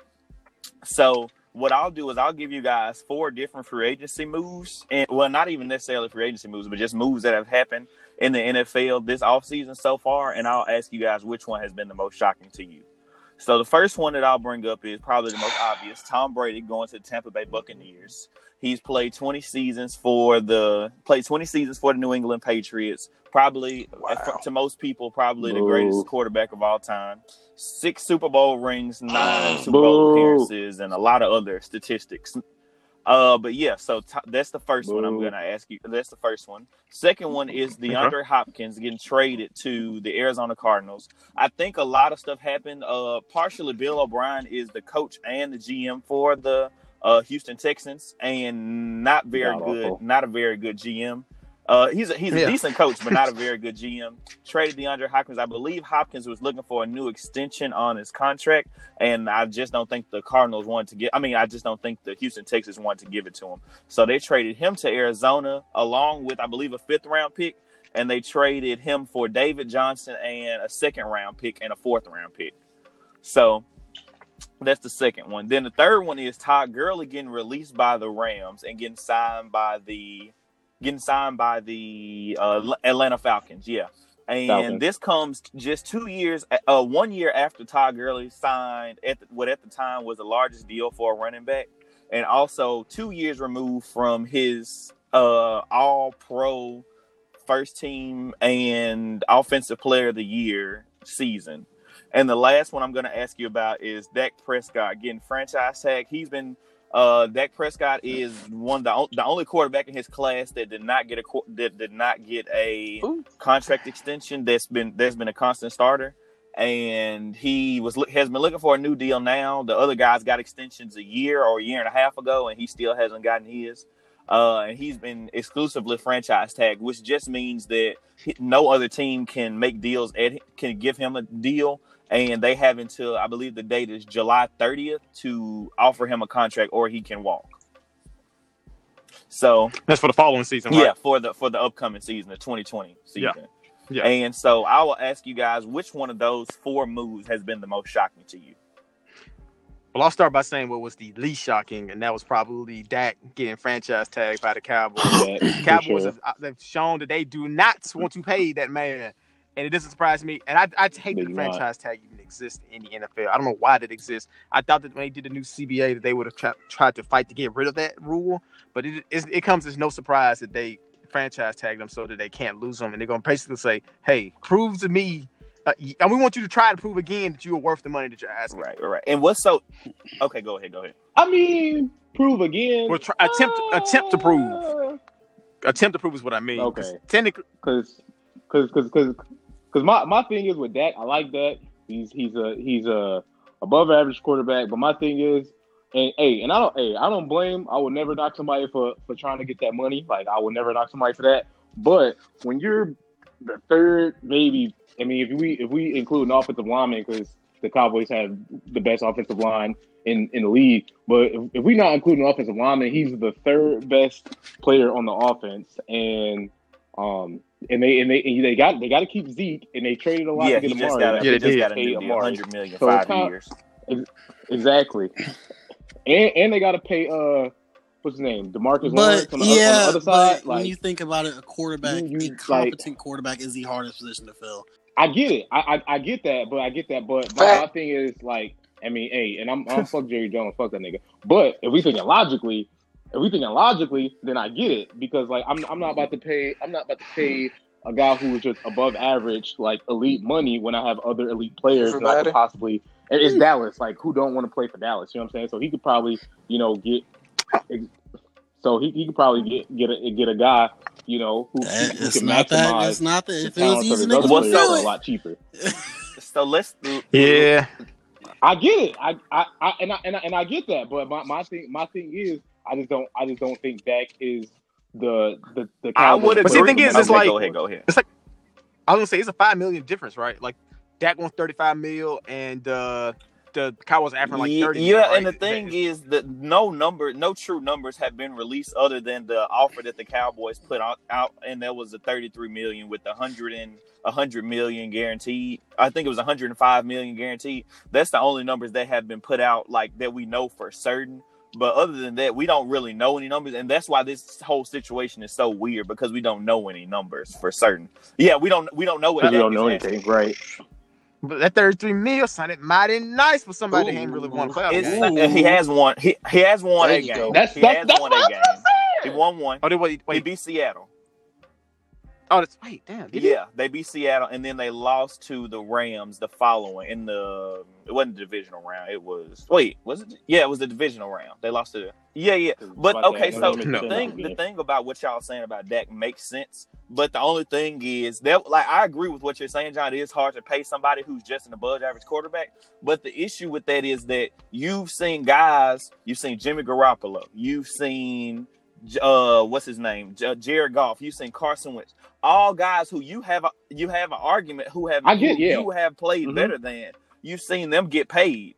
So what I'll do is I'll give you guys 4 different free agency moves, and well, not even necessarily free agency moves, but just moves that have happened in the NFL this offseason so far, and I'll ask you guys which one has been the most shocking to you. So the first one that I'll bring up is probably the most obvious. Tom Brady going to the Tampa Bay Buccaneers. He's played 20 seasons for the New England Patriots. Probably, to most people, probably the greatest quarterback of all time. 6 Super Bowl rings, 9 Super Bowl appearances, and a lot of other statistics. But yeah, so that's the first one I'm going to ask you. That's the first one. Second one is DeAndre Hopkins getting traded to the Arizona Cardinals. I think a lot of stuff happened. Partially, Bill O'Brien is the coach and the GM for the Houston Texans, and not a very good GM. He's a decent coach, but not a very good GM. Traded DeAndre Hopkins. I believe Hopkins was looking for a new extension on his contract, and I just don't think the Cardinals wanted to I just don't think the Houston Texans wanted to give it to him. So they traded him to Arizona along with, I believe, a 5th-round pick, and they traded him for David Johnson and a 2nd-round pick and a 4th-round pick. So that's the second one. Then the third one is Todd Gurley getting released by the Rams and getting signed by the Atlanta Falcons, This comes just 2 years, 1 year after Todd Gurley signed what at the time was the largest deal for a running back, and also 2 years removed from his All-Pro first team and Offensive Player of the Year season. And the last one I'm going to ask you about is Dak Prescott getting franchise tag. He's been Dak Prescott is the only quarterback in his class that did not get a contract extension. That's been a constant starter, and he has been looking for a new deal now. The other guys got extensions a year or a year and a half ago, and he still hasn't gotten his. And he's been exclusively franchise tagged, which just means that no other team can make deals can give him a deal. And they have until, I believe the date is July 30th, to offer him a contract or he can walk. So that's for the following season, right? Yeah, for the upcoming season, the 2020 season. Yeah. And so I will ask you guys, which one of those 4 moves has been the most shocking to you? Well, I'll start by saying what was the least shocking, and that was probably Dak getting franchise tagged by the Cowboys. Cowboys have shown that they do not want to pay that man. And it doesn't surprise me. And I hate that the franchise tag even exists in the NFL. I don't know why that exists. I thought that when they did the new CBA that they would have tried to fight to get rid of that rule. But it comes as no surprise that they franchise tag them so that they can't lose them. And they're going to basically say, hey, prove to me. And we want you to try to prove again that you are worth the money that you're asking. Right. And what's so... Okay, go ahead. I mean, prove again. Well, attempt to prove. Attempt to prove is what I mean. Okay. Technically... Because my thing is with Dak, I like Dak. He's a above average quarterback. But my thing is, I don't blame. I would never knock somebody for trying to get that money. Like, I would never knock somebody for that. But when you're the third, maybe, I mean, if we include an offensive lineman, because the Cowboys have the best offensive line in the league. But if we not include an offensive lineman, he's the third best player on the offense, And they got to keep Zeke, and they traded a lot to get Amari. They just got a new deal, $100 million, so 5 years. Exactly. And they got to pay what's his name, DeMarcus Lawrence on the other side. When you think about it, a quarterback, a competent quarterback, is the hardest position to fill. I get it. I get that, but my thing is like, I mean, hey, and I'm fuck Jerry Jones, fuck that nigga. But if we thinking logically, then I get it, because like I'm not about to pay a guy who is just above average, like elite money, when I have other elite players that I could possibly. It's Dallas, like who don't want to play for Dallas? You know what I'm saying? So he could probably, get a guy, who can maximize. It's not that. If it was easy, niggas would do it. A lot cheaper. So let's do. Yeah. I get it. I get that. But my thing is, I just don't think Dak is the I would agree. But see, the thing is, it's like, go ahead. It's like, I was gonna say, it's a $5 million difference, right? Like, Dak wants $35 million, and the Cowboys after like 30. Yeah, right? And the thing is that no true numbers have been released other than the offer that the Cowboys put out, and that was the $33 million with $100 million guaranteed. I think it was $105 million guaranteed. That's the only numbers that have been put out, like that we know for certain. But other than that, we don't really know any numbers, and that's why this whole situation is so weird, because we don't know any numbers for certain. Yeah, we don't know what. We don't know anything, right? But that $33 million sounded mighty nice for somebody who ain't really won a playoff. He has won. He has won a game. That's won a game. He won one. Oh, wait. He beat Seattle. Oh, that's wait. Damn. Yeah, they beat Seattle, and then they lost to the Rams the following in the. It wasn't the divisional round. It was. Wait, was it? Yeah, it was the divisional round. They lost to. Yeah. But okay, so the thing about what y'all saying about Dak makes sense. But the only thing is that, like, I agree with what you're saying, John. It is hard to pay somebody who's just an above average quarterback. But the issue with that is that you've seen Jimmy Garoppolo, you've seen Jared Goff, you've seen Carson Wentz, all guys who you have an argument who have played better than. You've seen them get paid.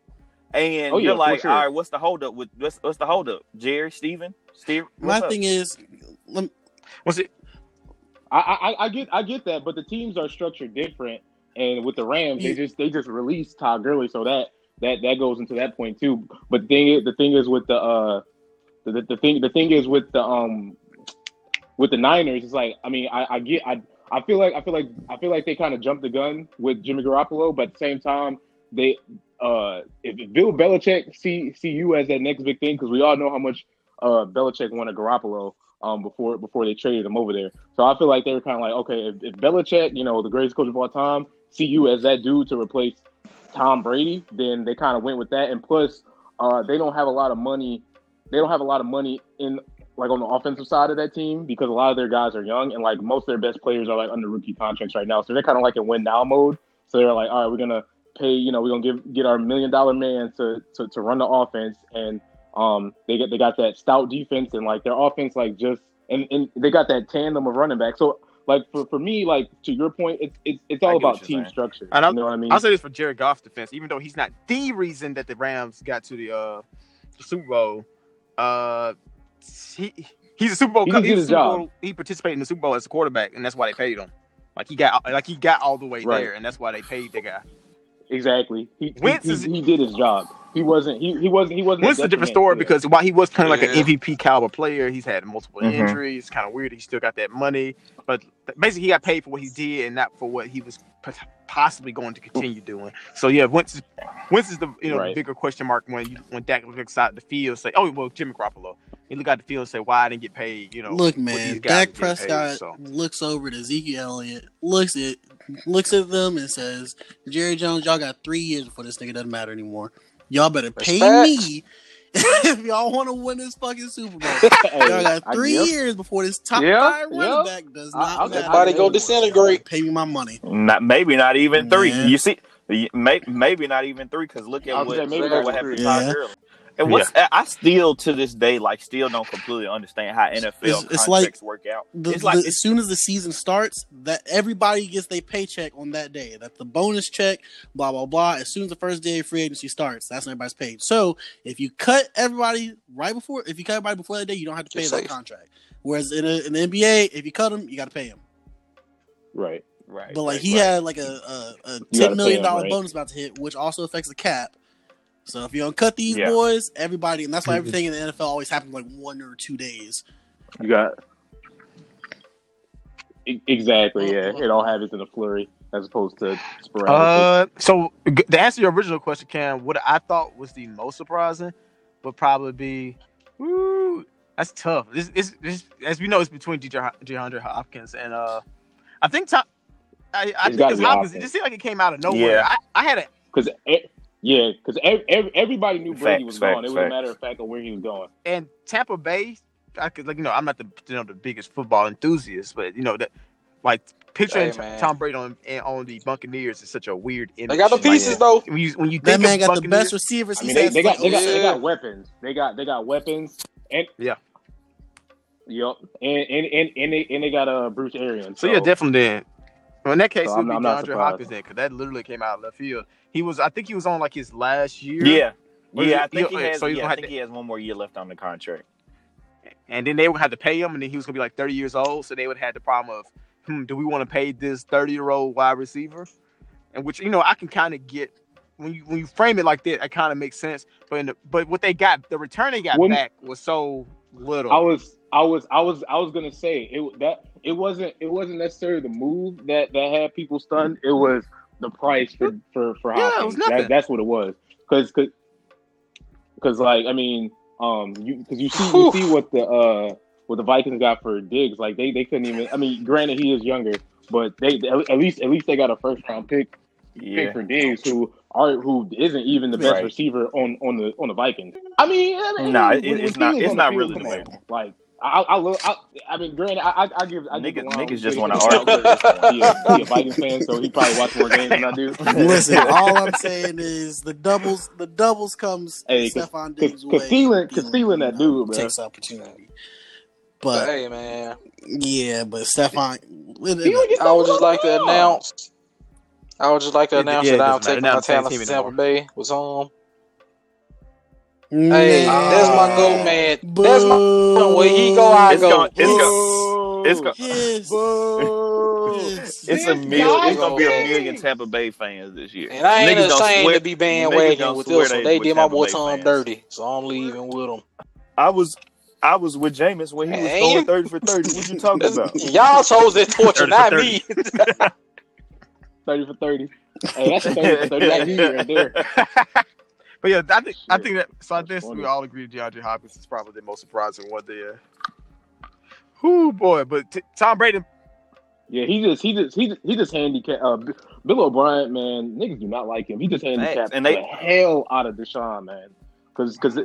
And you're like, sure. All right, what's the holdup? What's the holdup? Jerry, Steven? My thing is, what's it? I get that, but the teams are structured different. And with the Rams, they just released Todd Gurley, so that goes into that point too. But the thing is with the Niners, it's like, I mean, I feel like they kind of jumped the gun with Jimmy Garoppolo, but at the same time, they. If Bill Belichick see you as that next big thing, because we all know how much Belichick wanted Garoppolo before they traded him over there. So I feel like they were kind of like, okay, if Belichick, the greatest coach of all time, see you as that dude to replace Tom Brady, then they kind of went with that. And plus, they don't have a lot of money. They don't have a lot of money in like on the offensive side of that team, because a lot of their guys are young, and like most of their best players are like under rookie contracts right now. So they're kind of like in win now mode. So they're like, all right, we're gonna pay, we're gonna get our $1 million man to run the offense, and they got that stout defense, and like their offense, like just and they got that tandem of running back. So like for me, like to your point, it's all about team structure. And you know what I mean? I'll say this for Jared Goff's defense, even though he's not the reason that the Rams got to the Super Bowl, he's a Super Bowl. He participated in the Super Bowl as a quarterback, and that's why they paid him. Like he got all the way there, and that's why they paid the guy. Exactly. He did his job. He wasn't. Wentz is a different story, because while he was kind of like an MVP caliber player, he's had multiple injuries. It's kind of weird. He still got that money, but basically he got paid for what he did and not for what he was possibly going to continue doing. So yeah, Wentz is the the bigger question mark when Dak looks out the field, say, oh well, Jimmy Garoppolo. He look out the field and say, why I didn't get paid? Look, man, Dak Prescott looks over to Zeke Elliott, looks at them and says, Jerry Jones, y'all got 3 years before this nigga doesn't matter anymore. Y'all better pay me if y'all want to win this fucking Super Bowl. Y'all got 3 years before this top five running back does not matter. Everybody go disintegrate. Pay me my money. Maybe not even three. You see, maybe not even three, because look at what happened to Todd Gurley. And I still to this day still don't completely understand how NFL it's contracts work out. As soon as the season starts, that everybody gets their paycheck on that day. That's the bonus check, blah blah blah. As soon as the first day of free agency starts, that's when everybody's paid. So if you cut everybody before that day, you don't have to pay that contract. Whereas in the NBA, if you cut them, you got to pay them. Right. But had like a $10 million bonus about to hit, which also affects the cap. So if you don't cut these boys, everybody, and that's why everything in the NFL always happens like 1 or 2 days. You got exactly, it all happens in a flurry. as opposed to sporadic? So to answer your original question, Cam, what I thought was the most surprising would probably be, woo, that's tough. It's as we know, it's between DeAndre Hopkins and I think Tom. I think it's Hopkins. It just seemed like it came out of nowhere. Yeah. I had it because everybody knew Brady was gone. It was a matter of fact of where he was going. And Tampa Bay, I could I'm not the biggest football enthusiast, but that picturing Tom Brady on the Buccaneers is such a weird image. They got the pieces though. When you think that man got the best receivers, they got weapons. They got weapons. And yeah. Yep. And they got Bruce Arians. So yeah, definitely then. Well, in that case, it would be DeAndre Hopkins then, because that literally came out of left field. I think he was on his last year. Yeah. Yeah, I think he has one more year left on the contract. And then they would have to pay him, and then he was going to be 30 years old, so they would have the problem of, do we want to pay this 30-year-old wide receiver? And which, I can kind of get, when you frame it like that, it kind of makes sense. But what they got, the return they got back was so little. I was gonna say it wasn't necessarily the move that had people stunned. It was the price for Hopkins. It was nothing. That's what it was. You see what the Vikings got for Diggs. They couldn't even. Granted he is younger, but they at least they got a first round pick for Diggs who isn't even the best receiver on the Vikings. It's not really the way. Granted, I give niggas just want to argue. He a Vikings fan, so he probably watch more games than I do. Listen, all I'm saying is the doubles comes Stephon Diggs' way. Cause Thielen that dude, bro, takes opportunity. But hey, man, yeah, but Stephon, I would just like to announce that I'll take my talent to Tampa Bay. What's on? Hey, that's my goat, man. Boo. That's my goat. Where he go, I go. It's gonna be 1 million Tampa Bay fans this year. And I ain't ashamed to be bandwagon with this one. They did my boy Tom dirty, so I'm leaving with them. I was with Jameis when he was going 30 for 30. What you talking about? Y'all chose that torture, not me. 30 for 30. Hey, that's a 30 for 30. That's me right there. But yeah, I think we all agree DeAndre Hopkins is probably the most surprising one there. Whoo boy, but Tom Brady. Yeah, he just handicapped. Bill O'Brien, man, niggas do not like him. He just handicapped the hell out of Deshaun, man. Because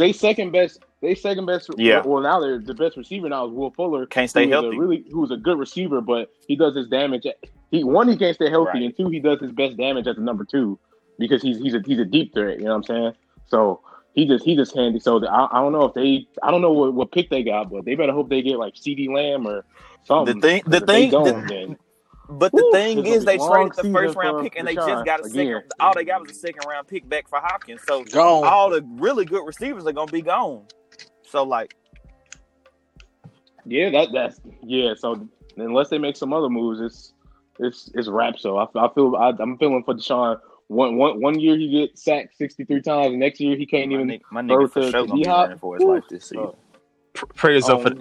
they second best. Yeah. Well, now they're the best receiver now is Will Fuller. Can't stay healthy. Who's a good receiver, but he does his damage. He can't stay healthy, right. And two, he does his best damage as the number two. Because he's a deep threat, you know what I'm saying? So he just handy. So I don't know if what pick they got, but they better hope they get CeeDee Lamb or something. The thing is they traded the first round pick and they just got a second. All they got was a second round pick back for Hopkins. So gone. All the really good receivers are gonna be gone. So that's. So unless they make some other moves, it's wrap. So I'm feeling for Deshaun. One year he gets sacked 63 times, and next year he can't even. My nigga for sure gonna be running for his life this season. Praise up for that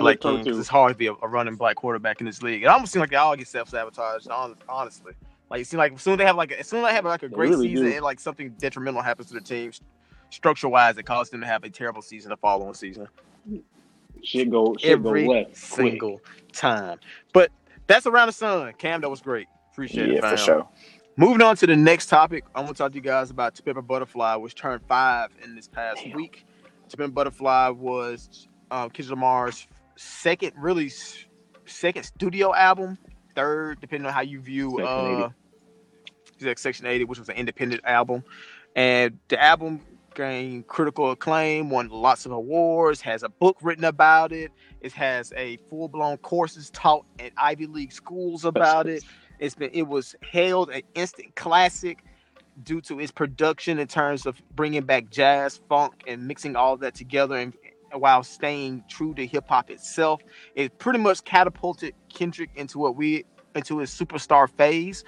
black king. It's hard to be a running black quarterback in this league. It almost seems like they all get self-sabotaged. Honestly, it seems like as soon as they have a great season, and something detrimental happens to the team, structure-wise, it causes them to have a terrible season the following season. Shit goes every single time. But that's around the sun, Cam. That was great. Appreciate it, fam. For sure. Moving on to the next topic, I want to talk to you guys about To Pimp a Butterfly, which turned 5 in this past week. To Pimp a Butterfly was Kendrick Lamar's second studio album, third, depending on how you view Section 80, which was an independent album. And the album gained critical acclaim, won lots of awards, has a book written about it. It has a full-blown courses taught at Ivy League schools about it. It was hailed an instant classic due to its production in terms of bringing back jazz, funk, and mixing all that together, and while staying true to hip hop itself. It pretty much catapulted Kendrick into his superstar phase,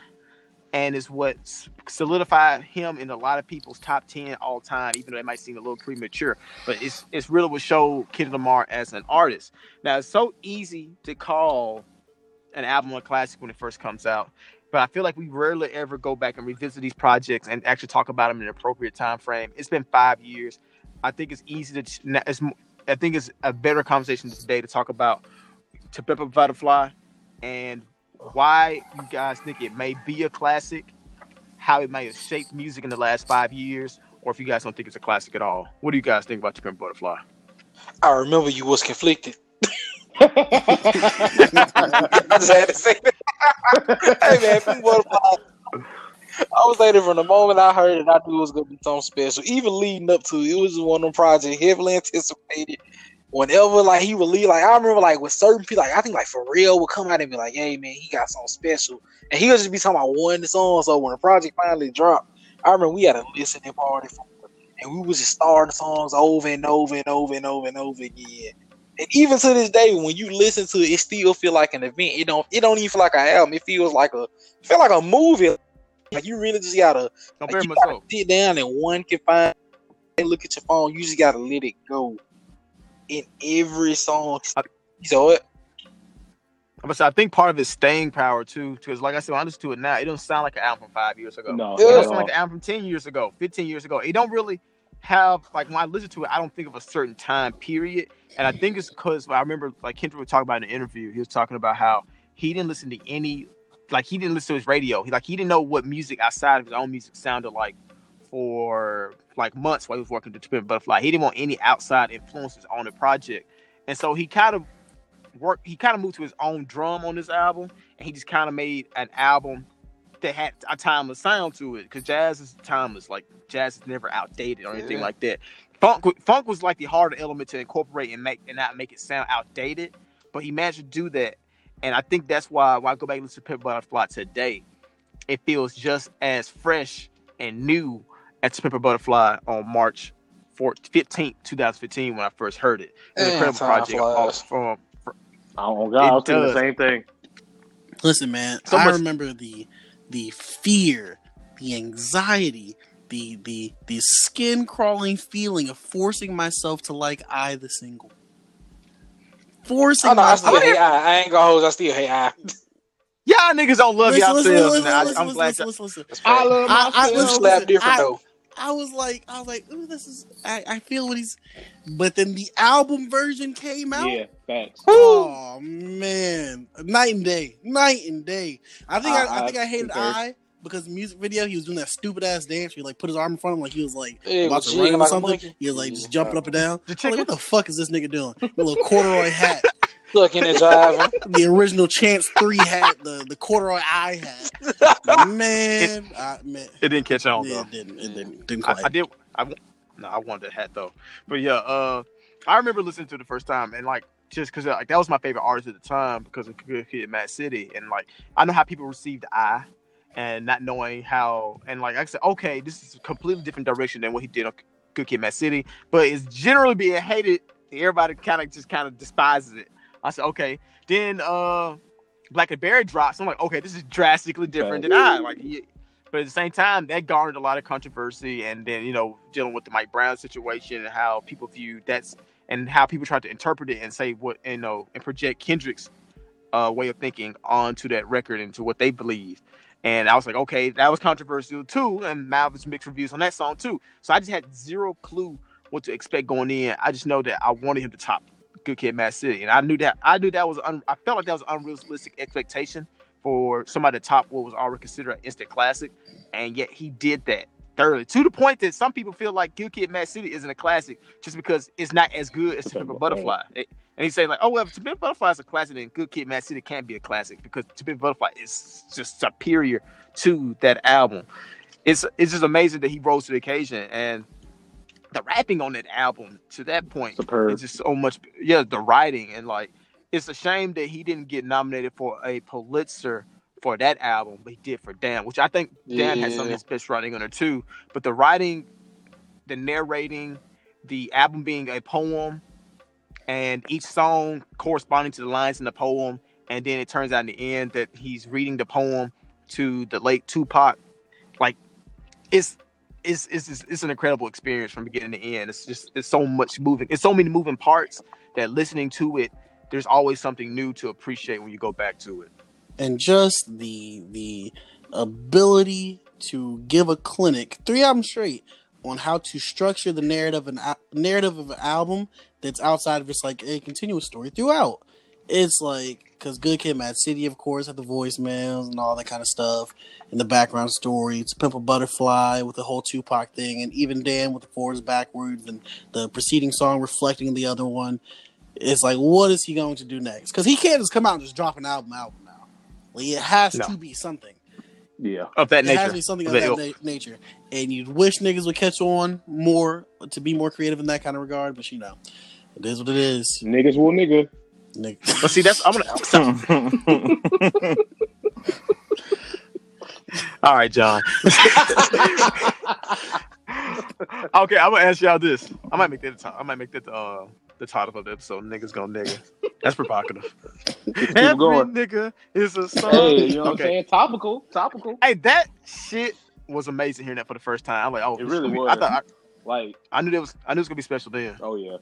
and is what solidified him in a lot of people's top 10 all time. Even though it might seem a little premature, but it's really what showed Kendrick Lamar as an artist. Now it's so easy to call an album a classic when it first comes out. But I feel like we rarely ever go back and revisit these projects and actually talk about them in an appropriate time frame. It's been 5 years. I think it's easy to. I think it's a better conversation today to talk about To Pimp a Butterfly and why you guys think it may be a classic, how it may have shaped music in the last 5 years, or if you guys don't think it's a classic at all. What do you guys think about To Pimp a Butterfly? I remember you was conflicted. I just had to say that. Hey man, I was there from the moment I heard it. I knew it was going to be something special. Even leading up to it, it was one of them projects heavily anticipated. Whenever like he would leave, like I remember like with certain people, like I think like Pharrell would come out and be like, "Hey man, he got something special," and he would just be talking about one song. So when the project finally dropped, I remember we had a listening party for it, and we was just starting songs over and over and over and over and over again. And even to this day, when you listen to it, it still feel like an event. It don't even feel like an album. It feels like a movie. Like you really just gotta sit down and one confined and look at your phone. You just gotta let it go. In every song, you saw it. I think part of his staying power too, because like I said, when I listen to it now, it don't sound like an album from 5 years ago. No, it doesn't sound like an album from 10 years ago, 15 years ago. It don't really have like when I listen to it, I don't think of a certain time period, and I think it's because I remember like Kendrick was talking about in an interview. He was talking about how he didn't listen to any, like he didn't listen to his radio. He didn't know what music outside of his own music sounded like for like months while he was working to Pimp a Butterfly. He didn't want any outside influences on the project, and so he kind of moved to his own drum on this album, and he just kind of made an album that had a timeless sound to it, because jazz is timeless. Like jazz is never outdated or anything like that. Funk was like the harder element to incorporate and make and not make it sound outdated, but he managed to do that. And I think that's why when I go back and listen to Pimp a Butterfly today, it feels just as fresh and new at To Pimp a Butterfly on March 15th, 2015, when I first heard it. It's an incredible project. Oh God, I was doing the same thing. Listen, man, I remember the fear, the anxiety, the skin crawling feeling of forcing myself to like eye the single. Forcing myself. I ain't gonna hold. I still hate eye. Y'all niggas don't love yourselves. I'm glad. I love myself. Different though. I was like, ooh, this is. I feel what he's. But then the album version came out. Yeah, facts. Oh man, night and day. I think I hated I because music video he was doing that stupid ass dance. Where he like put his arm in front of him like he was like about to run or something. He was like just jumping up and down. Like, what the fuck is this nigga doing? A little corduroy hat. Looking at driving. The original Chance 3 hat, the corduroy I had. Man, it didn't catch on though. It didn't quite. I wanted that hat though. But yeah, I remember listening to it the first time and like just because like that was my favorite artist at the time because of Good Kid, M.A.A.D City, and like I know how people received I and not knowing how and like I said, okay, this is a completely different direction than what he did on Good Kid, M.A.A.D City, but it's generally being hated. Everybody kind of despises it. I said, okay. Then Blackberry drops. I'm like, okay, this is drastically different than I. Like, yeah. But at the same time, that garnered a lot of controversy. And then, you know, dealing with the Mike Brown situation and how people viewed that's and how people tried to interpret it and say what, you know, and project Kendrick's way of thinking onto that record and to what they believe. And I was like, okay, that was controversial too. And Malvin's mixed reviews on that song too. So I just had zero clue what to expect going in. I just know that I wanted him to top Good Kid, M.A.A.D City, and I knew that was. I felt like that was an unrealistic expectation for somebody to top what was already considered an instant classic, and yet he did that thoroughly to the point that some people feel like Good Kid, M.A.A.D City isn't a classic just because it's not as good as To Pimp a Butterfly. And he's saying like, oh well, if To Pimp a Butterfly is a classic, then Good Kid, M.A.A.D City can't be a classic because To Pimp a Butterfly is just superior to that album. It's just amazing that he rose to the occasion and. The rapping on that album to that point is just so much. Yeah, the writing and like it's a shame that he didn't get nominated for a Pulitzer for that album, but he did for Damn, which I think Damn has some of his best writing on it too. But the writing, the narrating, the album being a poem, and each song corresponding to the lines in the poem, and then it turns out in the end that he's reading the poem to the late Tupac. Like It's an incredible experience from beginning to end. It's so much moving. It's so many moving parts that listening to it, there's always something new to appreciate when you go back to it. and just the ability to give a clinic 3 albums straight on how to structure the narrative of an album that's outside of just like a continuous story throughout. It's like, because Good Kid, M.A.A.D City, of course, had the voicemails and all that kind of stuff, and the background story. To Pimp a Butterfly with the whole Tupac thing, and even Damn with the forwards, backwards, and the preceding song reflecting the other one. It's like, what is he going to do next? Because he can't just come out and just drop an album now. Like, it has to be something. Yeah, of that nature. It has to be something of that nature. And you'd wish niggas would catch on more, to be more creative in that kind of regard, but you know, it is what it is. Niggas will nigga. Niggas. But see, that's all right, John. Okay, I'm gonna ask y'all this. I might make that the title of the episode. Niggas gonna nigga. That's provocative. Every nigga is a song. Hey, you know what I'm saying? Topical. Hey, that shit was amazing hearing that for the first time. I'm like, oh, it really was. I knew it was gonna be special then. Oh yeah.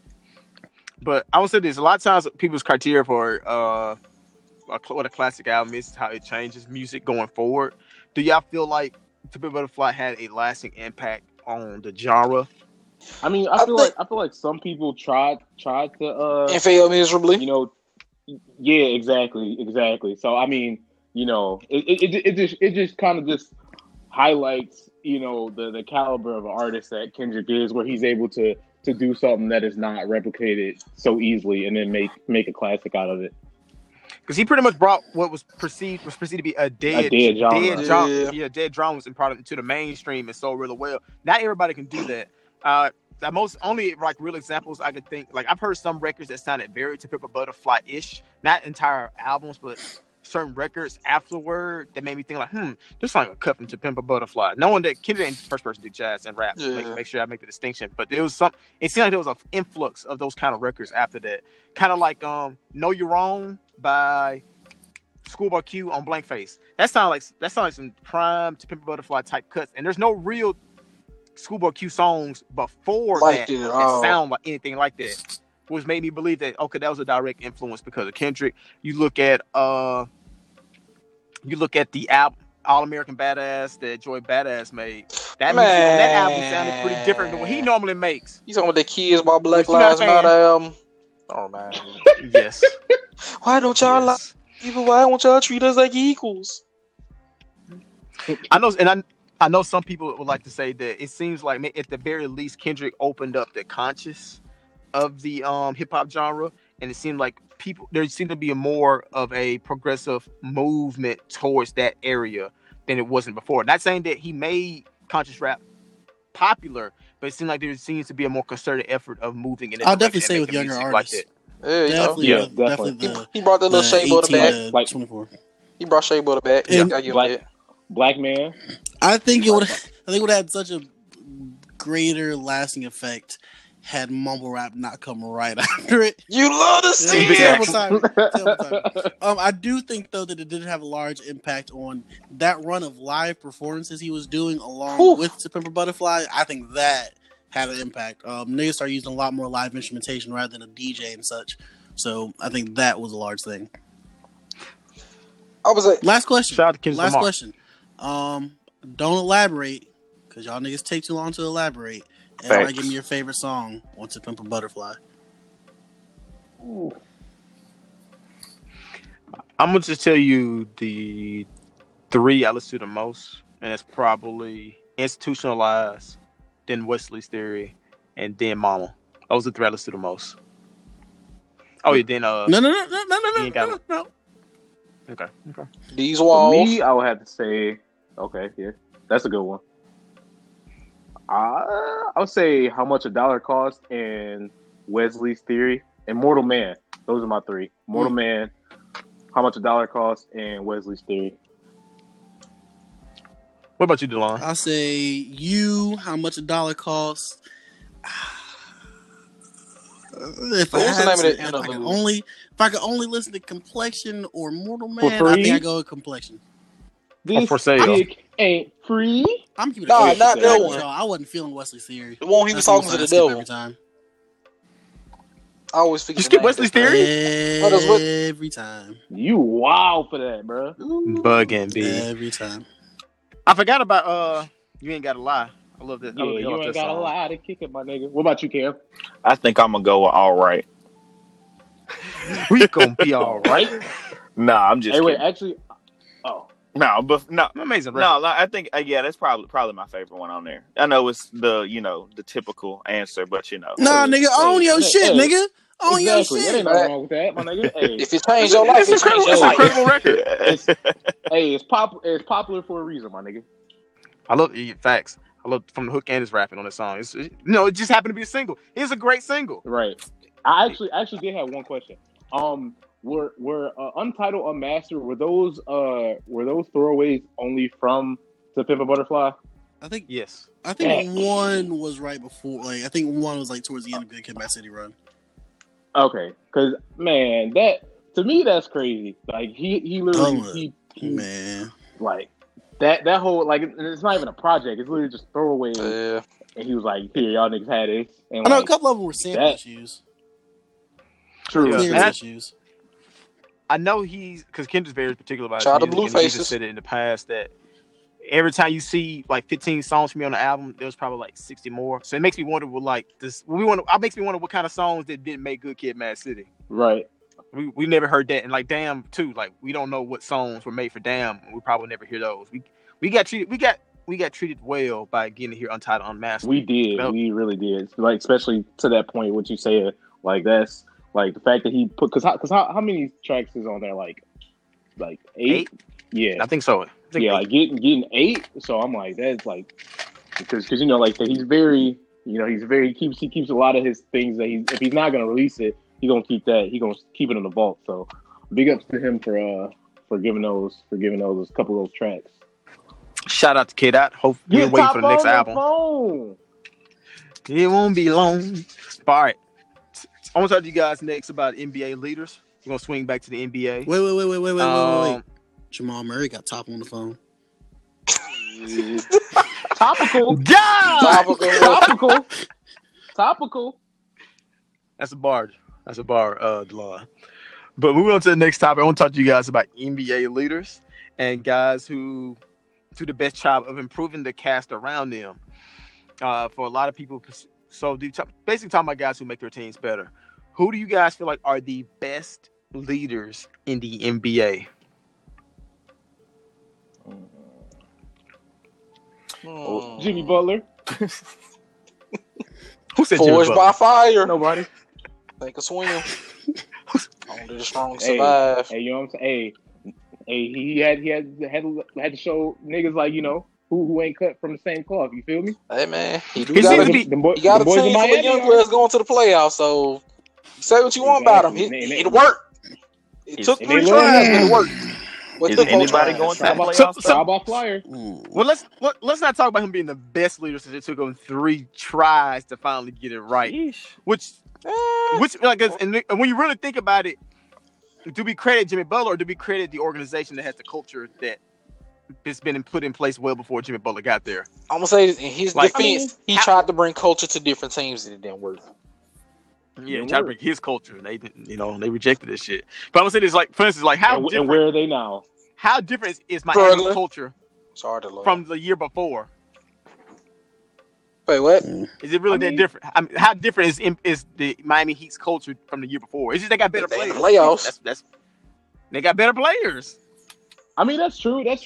But I would say this: a lot of times, people's criteria for what a classic album is how it changes music going forward. Do y'all feel like To Pimp a Butterfly had a lasting impact on the genre? I mean, I feel like some people tried to and fail miserably. You know, yeah, exactly. So I mean, you know, it just kind of highlights, you know, the caliber of an artist that Kendrick is, where he's able to do something that is not replicated so easily and then make a classic out of it. Because he pretty much brought what was perceived to be a dead drama and product into the mainstream and sold really well. Not everybody can do that. Only real examples I could think, like I've heard some records that sounded very To Pimp a Butterfly-ish, not entire albums, but certain records afterward that made me think like, this song a cut from To Pimp a Butterfly. Knowing that Kendrick ain't the first person to do jazz and rap, make sure I make the distinction. But there was it seemed like there was an influx of those kind of records after that. Kind of like Know You're Wrong by Schoolboy Q on Blank Face. That sounds like some prime To Pimp a Butterfly type cuts. And there's no real Schoolboy Q songs before like that sound like anything like that. Which made me believe that that was a direct influence because of Kendrick. You look at the album All American Badass that Joy Badass made. That album sounded pretty different than what he normally makes. You talking about the kids by Black Lives Matter album? Oh man, yes. Why don't y'all why don't y'all treat us like equals? I know some people would like to say that it seems like at the very least Kendrick opened up the conscious of the hip-hop genre, and it seemed like there seemed to be more of a progressive movement towards that area than it wasn't before. Not saying that he made conscious rap popular, but it seemed like there seems to be a more concerted effort of moving in that direction. I'll definitely say with younger artists. Like that. Definitely. He brought that little Shea Butter back. Like 24. He brought Shea Butter back. Yeah, Black man. I think it would have had such a greater lasting effect had mumble rap not come right after it. You love to see it. I do think though that it did have a large impact on that run of live performances he was doing along with To Pimp a Butterfly. I think that had an impact. Niggas started using a lot more live instrumentation rather than a DJ and such. So I think that was a large thing. Last question. Last question. Don't elaborate because y'all niggas take too long to elaborate. And give me your favorite song on To Pimp a Butterfly. Ooh. I'm going to just tell you the 3 I listen to the most, and it's probably Institutionalized, then Wesley's Theory, and then Mama. Those are the 3 I listen to the most. Oh, yeah, then... No. Okay. These walls... For me, I would have to say... Okay, yeah. That's a good one. I would say How Much a Dollar Cost and Wesley's Theory and Mortal Man. Those are my 3. Mortal Man, How Much a Dollar Cost, and Wesley's Theory. What about you, DeLon? I'll say How Much a Dollar Cost. If I could only listen to Complexion or Mortal Man, I think I go with Complexion. This dick ain't free. I'm keeping it free. Not that one. I wasn't feeling Wesley's Theory. The one he was talking to the devil every time. I always forget. You skip Wesley's Theory? Every time. You wild for that, bro. Bugging, B. Every time. I forgot about You Ain't Gotta Lie. I love this. Yeah, You Ain't Gotta Lie to kick it, my nigga. What about you, Kev? I think I'm going to go with All Right. We going to be all right. Nah, I'm just kidding. Wait, actually. Oh. No, amazing. No, I think that's probably my favorite one on there. I know it's the the typical answer, but Nah, nigga, own your shit, nigga. Own your shit. There ain't nothing wrong with that, my nigga. Hey. If it changed your life, it's an incredible record. It's popular for a reason, my nigga. I love facts. I love From the Hook and his rapping on this song. It's, it just happened to be a single. It's a great single, right? I actually did have one question. Were Untitled Unmastered, were those throwaways only from To Pimp a Butterfly? I think yes. I think one was right before. I think one was towards the end of Good Kid, M.A.A.D City run. Okay, because man, that to me that's crazy. He literally that whole it's not even a project. It's literally just throwaways. Yeah. And he was like, "Here, y'all niggas had this." And I know a couple of them were sample issues. True. Yeah. Issues. I know because Kendrick's very particular about his music, and he just said it in the past that every time you see 15 songs from me on the album, there's probably 60 more. So it makes me wonder what kind of songs that didn't make Good Kid, M.A.A.D City. Right. We never heard that, and Damn too. We don't know what songs were made for Damn, and we probably never hear those. We got treated well by getting to hear Untitled Unmastered. We did. We really did. Especially to that point, what you said, that's. The fact that he put, because how many tracks is on there? Eight? Yeah, I think so. Getting eight. So I'm that's because that he keeps a lot of his things that if he's not gonna release it, he's gonna keep that. He's gonna keep it in the vault. So big ups to him for giving those a couple of those tracks. Shout out to Kid Out. Hopefully we're waiting for the next album. Phone. It won't be long. All right. I want to talk to you guys next about NBA leaders. We're going to swing back to the NBA. Wait. Jamal Murray got Top on the phone. Topical. Yeah! Topical. That's a bar, Delon. But moving on to the next topic, I want to talk to you guys about NBA leaders and guys who do the best job of improving the cast around them. For a lot of people... So, basically talking about guys who make their teams better. Who do you guys feel are the best leaders in the NBA? Oh. Jimmy Butler. Who said Jimmy Butler? By fire. Nobody. Take a swing. Only the strong survive. Hey, you know what I'm saying? Hey, he had to show niggas who ain't cut from the same cloth, you feel me? Hey, man. He got a team full of young players going to the playoffs, so say what you want about him. It worked. It took three tries, but it worked. Is anybody going to the playoffs? How about Flyers? Well, let's not talk about him being the best leader since it took him three tries to finally get it right. Yeesh. And when you really think about it, do we credit Jimmy Butler or do we credit the organization that has the culture that it's been put in place well before Jimmy Butler got there? I'm gonna say, in his defense, he tried to bring culture to different teams and it didn't work. Yeah, he tried to bring his culture, and they didn't, they rejected this shit. But I'm gonna say this, for instance, how different, and where are they now? How different is my culture from the year before? Wait, what? Is it really that different? I mean, how different is the Miami Heat's culture from the year before? It's just they got better players. Playoffs. That's they got better players. I mean, that's true, but at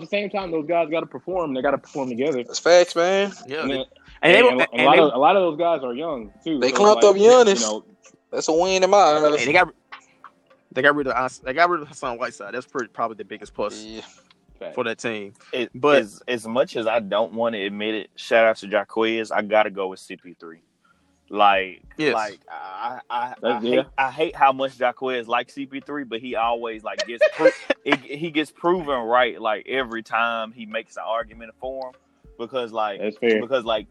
the same time, those guys got to perform. They got to perform together. That's facts, man. Yeah, a lot of those guys are young too. They clumped up Giannis. That's a win in my eyes. They got rid of Hassan Whiteside. That's probably the biggest plus for that team. But as much as I don't want to admit it, shout out to Jaquez. I gotta go with CP3. I hate how much Jaquez likes CP3, but he always gets he gets proven right every time he makes an argument for him. because like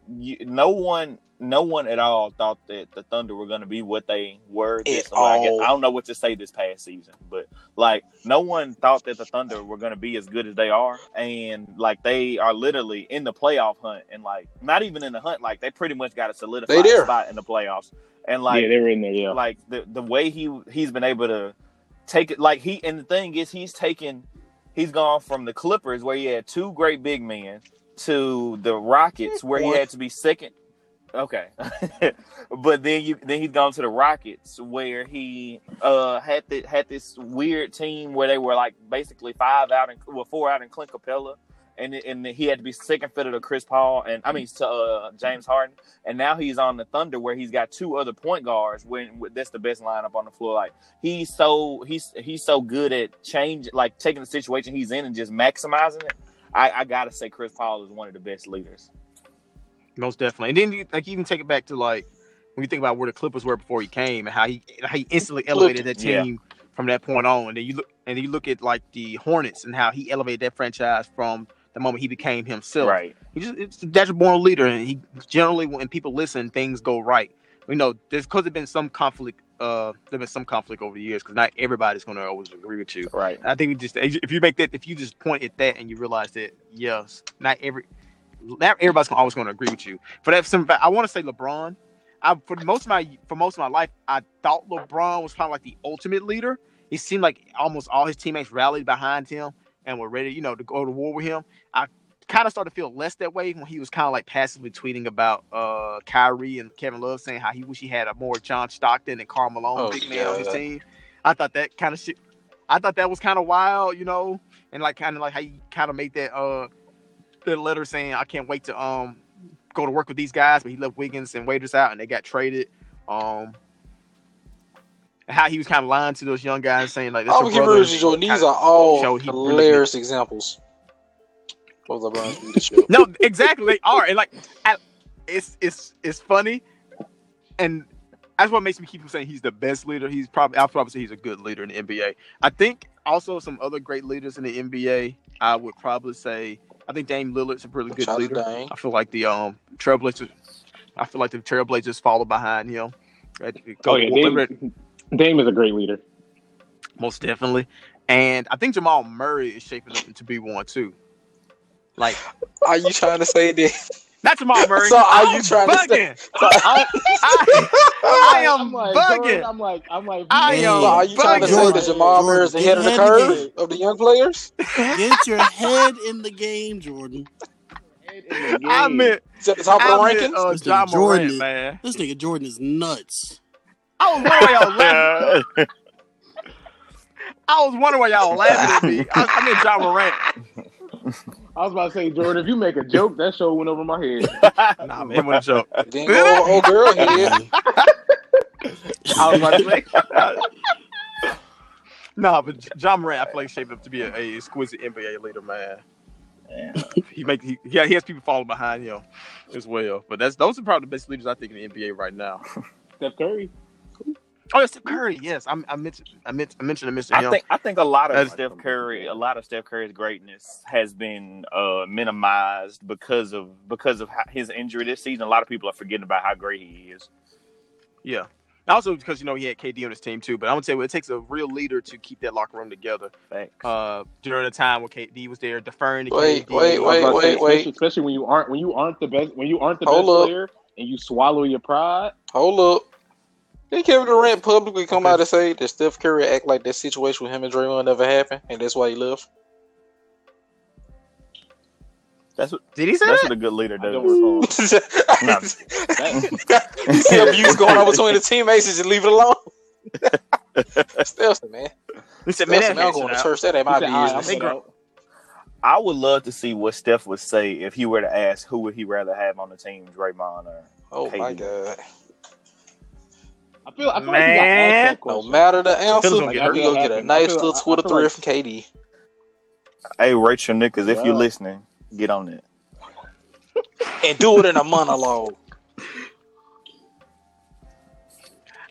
no one at all thought that the Thunder were going to be what they were. I don't know what to say this past season, but like no one thought that the Thunder were going to be as good as they are, and like they are literally in the playoff hunt, and like not even in the hunt, like they pretty much got a solidified spot in the playoffs. And like they were in there. Yeah. Like the way he's been able to take it, like he, and the thing is he's gone from the Clippers where he had two great big men to the Rockets where he had to be second. Okay. But then he's gone to the Rockets where he had this weird team where they were like basically four out in Clint Capella, and he had to be second fiddle to Chris Paul to James Harden. And now he's on the Thunder where he's got two other point guards when that's the best lineup on the floor. Like he's so good at change, like taking the situation he's in and just maximizing it. I gotta say Chris Paul is one of the best leaders. Most definitely. And then you even take it back to like when you think about where the Clippers were before he came and how he instantly elevated that team from that point on. And then you look at like the Hornets and how he elevated that franchise from the moment he became himself. Right. That's a born leader, and he generally, when people listen, things go right. You know, there's been some conflict over the years because not everybody's going to always agree with you. Right. And I think if you just point at that and you realize that not everybody's always going to agree with you. For that, I want to say LeBron. For most of my life, I thought LeBron was kind of like the ultimate leader. He seemed like almost all his teammates rallied behind him and were ready, to go to war with him. I kind of started to feel less that way when he was kind of like passively tweeting about Kyrie and Kevin Love, saying how he wish he had a more John Stockton and Karl Malone big man on his team. I thought that was kind of wild, and like kind of like how you kind of made that the letter saying I can't wait to go to work with these guys, but he left Wiggins and Waiters out and they got traded. How he was kind of lying to those young guys, saying like, "That's your brother." These are all hilarious examples of LeBron's leadership. No, exactly, they are, and like, it's funny, and that's what makes me keep saying he's the best leader. I'll probably say he's a good leader in the NBA. I think also some other great leaders in the NBA. I would probably say I think Dame Lillard's a really good leader. I feel like the Trailblazers follow behind him. Dame is a great leader. Most definitely. And I think Jamal Murray is shaping up to be one, too. Like, are you trying to say this? Not Jamal Murray. So are you trying bugging. To say I am bugging. I'm like, I am so are you bugging. Trying to say that Jamal Murray is the head of the curve of the young players? Get your head in the game, Jordan. Jamal Murray, man. This nigga Jordan is nuts. I was wondering why y'all laughing at me. I meant John Morant. I was about to say, Jordan, if you make a joke, that show went over my head. Nah, man, it went a joke. It didn't go over old girl head. I was about to say. Nah, but John Morant, I feel like shaped up to be an exquisite NBA leader, man. Yeah. He has people following behind him as well. But those are probably the best leaders I think in the NBA right now. Steph Curry. Oh, Steph Curry. Yes, I mentioned Mr. Young. I think a lot of Steph Curry's greatness has been minimized because of his injury this season. A lot of people are forgetting about how great he is. Yeah, and also because he had KD on his team too. But I'm gonna tell you, it takes a real leader to keep that locker room together. Thanks. During the time when KD was there, deferring to KD. Wait. Especially when you aren't the best player and you swallow your pride. Hold up. Did Kevin Durant publicly come out and say that Steph Curry act like that situation with him and Draymond never happened, and that's why he left? That's what a good leader does. You see abuse going on between the teammates and just leave it alone. Steph's the man. He said, man, I'm going to church. That ain't my business. I would love to see what Steph would say if he were to ask who would he rather have on the team, Draymond or KD. Oh, my God. I feel man, like no matter the answer, we're gonna get a nice little Twitter thread from KD. Hey, Rachel Nichols, if you're listening, get on it and do it in a monologue.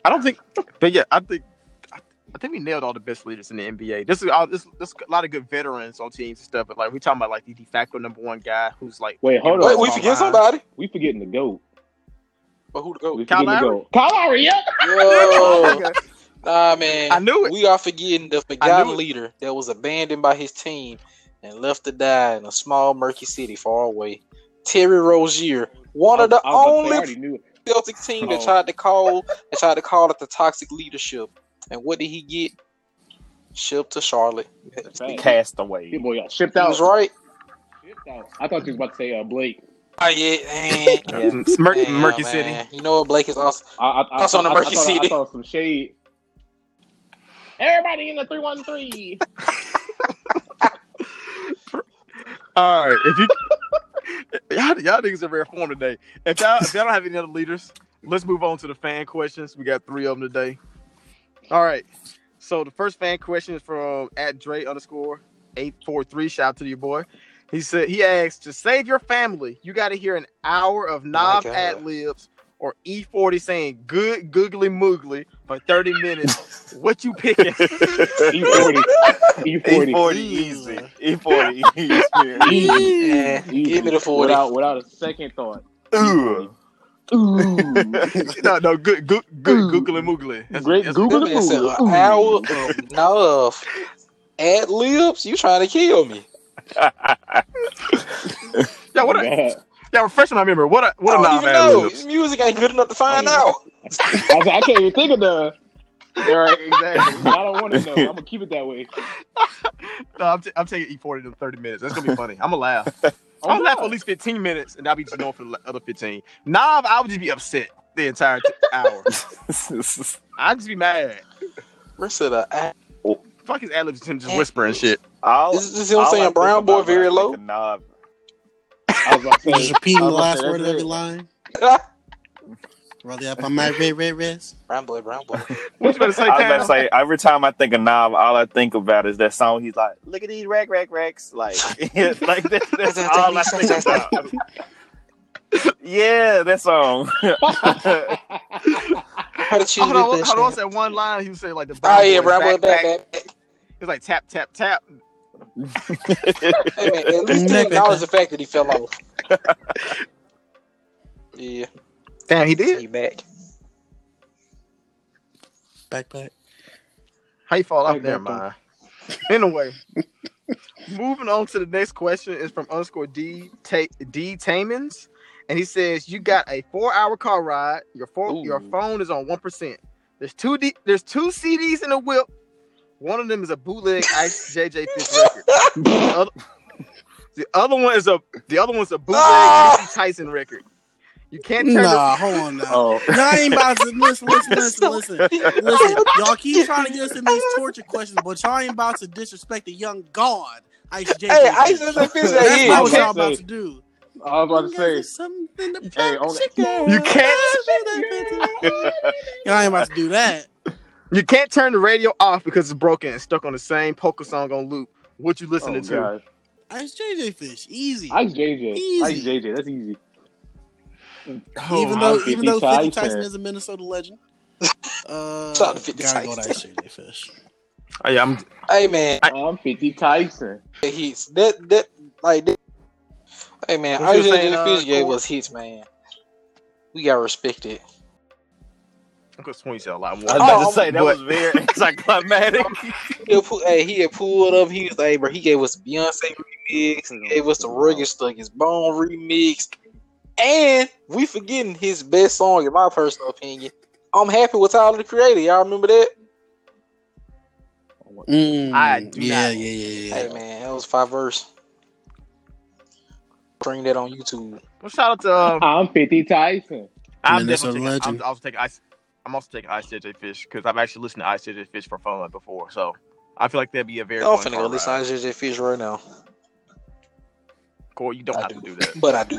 I don't think, but yeah, I think I I think we nailed all the best leaders in the NBA. This is all, this a lot of good veterans on teams and stuff. But like we talking about like the de facto number one guy who's like, wait, hold on, we forget somebody. We forgetting the GOAT. But who the GOAT? Kyle Lowry. Kyle Lowry, yeah. Yo. Nah, man. I knew it. We are forgetting the forgotten leader that was abandoned by his team and left to die in a small, murky city far away. Terry Rozier, one of the only Celtic team that tried to call it the toxic leadership. And what did he get? Shipped to Charlotte. Castaway. Boy got shipped out. He was right. Shipped out. I thought you was about to say Blake. Oh, yeah. Murky City. You know what? Blake is also on the Murky City. I thought some shade. Everybody in the 313. All right. If you... Y'all niggas are rare form today. If y'all don't have any other leaders, let's move on to the fan questions. We got three of them today. All right. So the first fan question is from @Dre_843. Shout out to your boy. He said he asked, to save your family, you got to hear an hour of Knob ad libs or E-40 saying good googly moogly for 30 minutes. What you picking? E-40. E-40. E-40 easy. E-40 easy. Give me the 40. Without a second thought. Ooh. Ooh. No, good googly moogly. That's, great googly moogly. An hour of Knob ad libs? You trying to kill me. Yo, what yeah, refresh my memory. What a Knob ad lib. His music ain't good enough to find out. I can't even think of the. Right, exactly. I don't want to know. I'm gonna keep it that way. No, I'm taking E-40 to 30 minutes. That's gonna be funny. I'm gonna laugh. I'm gonna laugh for at least 15 minutes, and I'll be just going for the other 15. Nah, I would just be upset the entire hour. I'd just be mad. Rest of the fuck his ad libs and just whispering shit. Is what I'm saying? Brown boy very low. Knob. I was about to just repeating the last word of every line. Rolly up on my red. Brown boy. What you about to say? I was about to say, every time I think of Knob, all I think about is that song. He's like, look at these racks. Like that's all I think about. Yeah, that song. How did you hold on that one line? He was saying like the brown boy back. He's like tap tap tap. Hey, man, at least he acknowledged the fact that he fell off. Yeah. Damn, he did. He back. How you fall off there, man? Anyway, moving on to the next question is from _D Tamins, and he says, "You got a 4-hour car ride. Your phone is on 1%. There's two CDs in the whip. One of them is a bootleg Ice JJ Fish record. The other one's a bootleg Fitty Tyson record. You can't turn hold on now. Y'all ain't about to listen. Y'all keep trying to get us in these torture questions, but y'all ain't about to disrespect the young god Ice JJ. Hey, Ice JJ Fish, that's what y'all about to do. I was about to say something to you can't. Y'all ain't about to do that. You can't turn the radio off because it's broken and stuck on the same polka song on loop. What you listening to? God. Ice JJ Fish, easy. Ice JJ, that's easy. Oh, even though Fitty Tyson is a Minnesota legend, shout out to Fitty Tyson. Go to Ice JJ Fish. Hey man, I'm Fitty Tyson. He's that like. That. Hey man, Ice JJ Fish gave us hits, man. We gotta respect it. I'm gonna swing you a lot more. I was about to say that was very anticlimactic. He had pulled up. He was like, bro, he gave us Beyonce remix, and gave us the Rugged Stuck His Bone remix, and we forgetting his best song in my personal opinion. I'm Happy with Tyler the Creator. Y'all remember that? I do. Yeah. Hey man, that was 5 verse. Bring that on YouTube. Well, shout out to I'm Fitty Tyson. I'm also taking Ice JJ Fish because I've actually listened to Ice JJ Fish for fun before, so I feel like that'd be a very. I'm finna listen to Ice JJ Fish right now. Corey, you don't have to do that, but I do.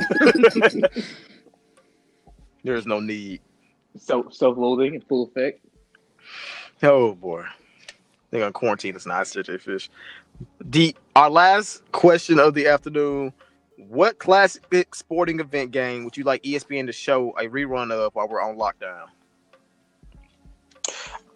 There is no need. Self-loathing in full effect. Oh boy, they're gonna quarantine us. Ice JJ Fish. Our last question of the afternoon. What classic sporting event game would you like ESPN to show a rerun of while we're on lockdown?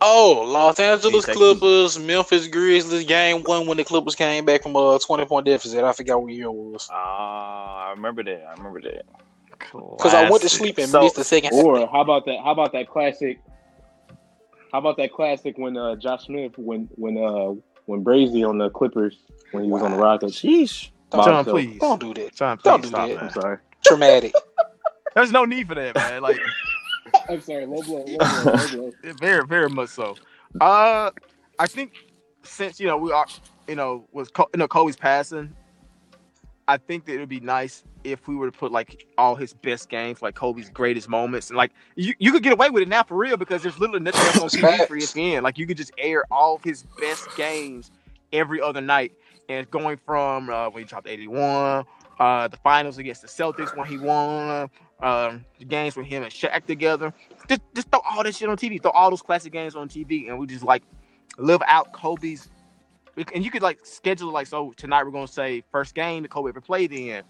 Oh, Los Angeles Clippers, Memphis Grizzlies, Game 1 when the Clippers came back from a 20-point deficit. I forgot what year it was. Ah, I remember that. Because I went to sleep and missed the second. Or how about that classic when Josh Smith when Brazy on the Clippers when he was on the Rockets. Sheesh. John, please don't do that. John, please don't do that. I'm sorry. Traumatic. There's no need for that, man. Like. I'm sorry, low blow. Very, very much so. I think since Kobe's passing, I think that it would be nice if we were to put like all his best games, like Kobe's greatest moments, and like you could get away with it now for real because there's literally nothing else on TV for ESPN. Like you could just air all of his best games every other night, and going from when he dropped 81, the finals against the Celtics when he won. The games with him and Shaq together. Just throw all that shit on TV. Throw all those classic games on TV, and we just like live out Kobe's. And you could like schedule like so. Tonight we're gonna say first game that Kobe ever played in.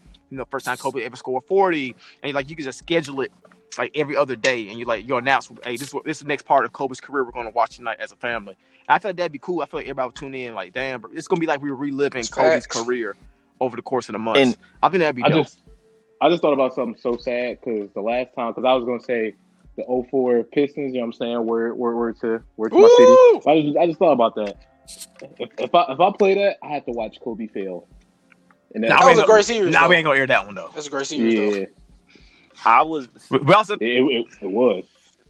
First time Kobe ever scored 40. And like you could just schedule it like every other day, and you announce, hey, this is the next part of Kobe's career we're gonna watch tonight as a family. And I feel like that'd be cool. I feel like everybody would tune in. Like damn, it's gonna be like we're reliving Kobe's career over the course of the month. And I think that'd be dope. I just thought about something so sad because the last time, because I was going to say the 04 Pistons, you know what I'm saying, were to my city. So I just thought about that. If I play that, I have to watch Kobe fail. And that was a great series. Nah, we ain't going to air that one, though. That's a great series, yeah. Though. It was.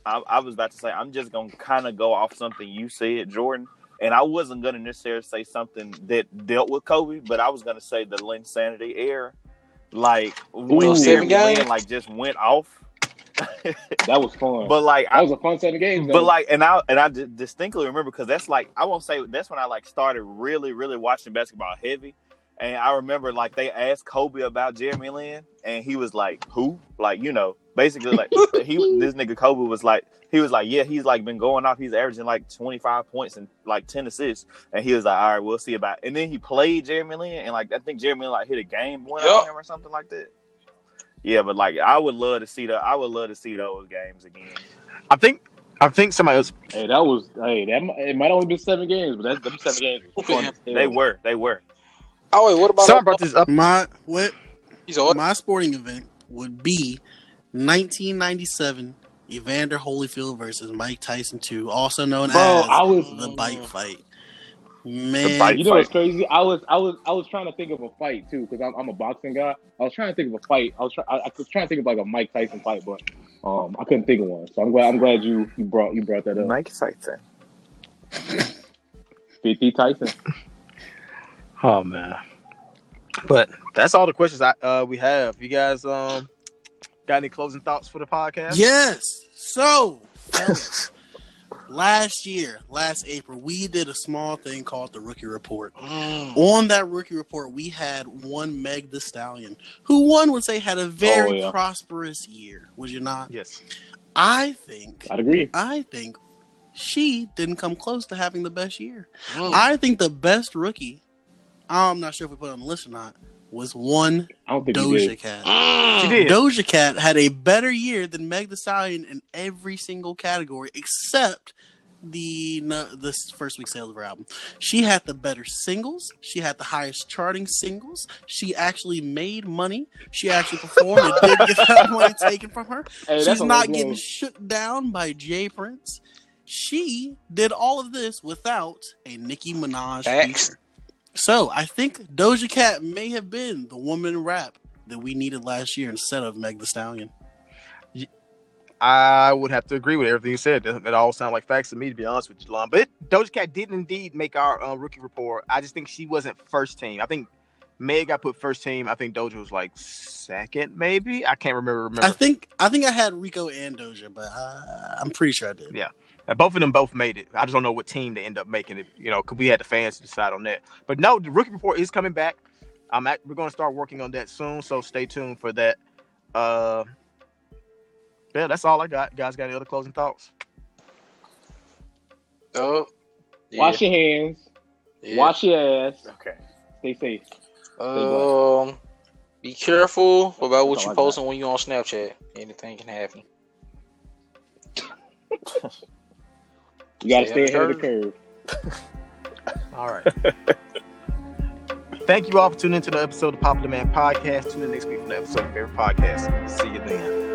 I was about to say, I'm just going to kind of go off something you said, Jordan. And I wasn't going to necessarily say something that dealt with Kobe, but I was going to say the Lin Sanity era. Like when Jeremy Lin like just went off, that was fun. But like that was a fun set of games. Though. But like, and I distinctly remember because that's like I won't say that's when I like started really, really watching basketball heavy. And I remember like they asked Kobe about Jeremy Lin, and he was like, "Who?" Like basically like this nigga Kobe was like yeah, he's like been going off. He's averaging like 25 points and like 10 assists. And he was like, all right, we'll see about it. And then he played Jeremy Lin. And like, I think Jeremy Lin like hit a game winner on him or something like that. Yeah. But like, I would love to see those games again. I think somebody else. Hey, it might only be 7 games, but that's them 7 games. Okay. They were. Oh, wait, what about? Sorry, I brought this up. My sporting event would be 1997. Evander Holyfield versus Mike Tyson 2, also known as the bike fight. Man, what's crazy? I was trying to think of a fight too because I'm a boxing guy. I was trying to think of a fight. I was trying to think of like a Mike Tyson fight, but I couldn't think of one. So I'm glad you brought that up. Mike Tyson, Fitty Tyson. Oh man, but that's all the questions we have. You guys got any closing thoughts for the podcast? Yes. So, fellas, last April, we did a small thing called the Rookie Report. On that Rookie Report, we had one M.A.A.D the Stallion, who one would say had a very prosperous year. Would you not? Yes. I'd agree. I think she didn't come close to having the best year. I think the best rookie, I'm not sure if we put it on the list or not, was one Doja Cat. She did. Doja Cat had a better year than M.A.A.D the Stallion in every single category except the first week sales of her album. She had the better singles. She had the highest charting singles. She actually made money. She actually performed and did get that money taken from her. Hey, she's not getting shook down by Jay Prince. She did all of this without a Nicki Minaj feature. So, I think Doja Cat may have been the woman rap that we needed last year instead of M.A.A.D the Stallion. I would have to agree with everything you said. It all sounds like facts to me, to be honest with you, Lon. But Doja Cat did indeed make our Rookie Report. I just think she wasn't first team. I think M.A.A.D got put first team. I think Doja was like second, maybe. I can't remember. I think I had Rico and Doja, but I'm pretty sure I did. Yeah. Both of them made it. I just don't know what team they end up making it, because we had the fans to decide on that. But no, the Rookie Report is coming back. We're going to start working on that soon, so stay tuned for that. Yeah, that's all I got. You guys got any other closing thoughts? Wash your hands. Yeah. Wash your ass. Okay. Stay safe. Be careful about what you're posting when you're on Snapchat. Anything can happen. You gotta stay ahead of the curve. All right. Thank you all for tuning into the episode of Popular Man Podcast. Tune in next week for the episode of Favorite Podcast. See you then.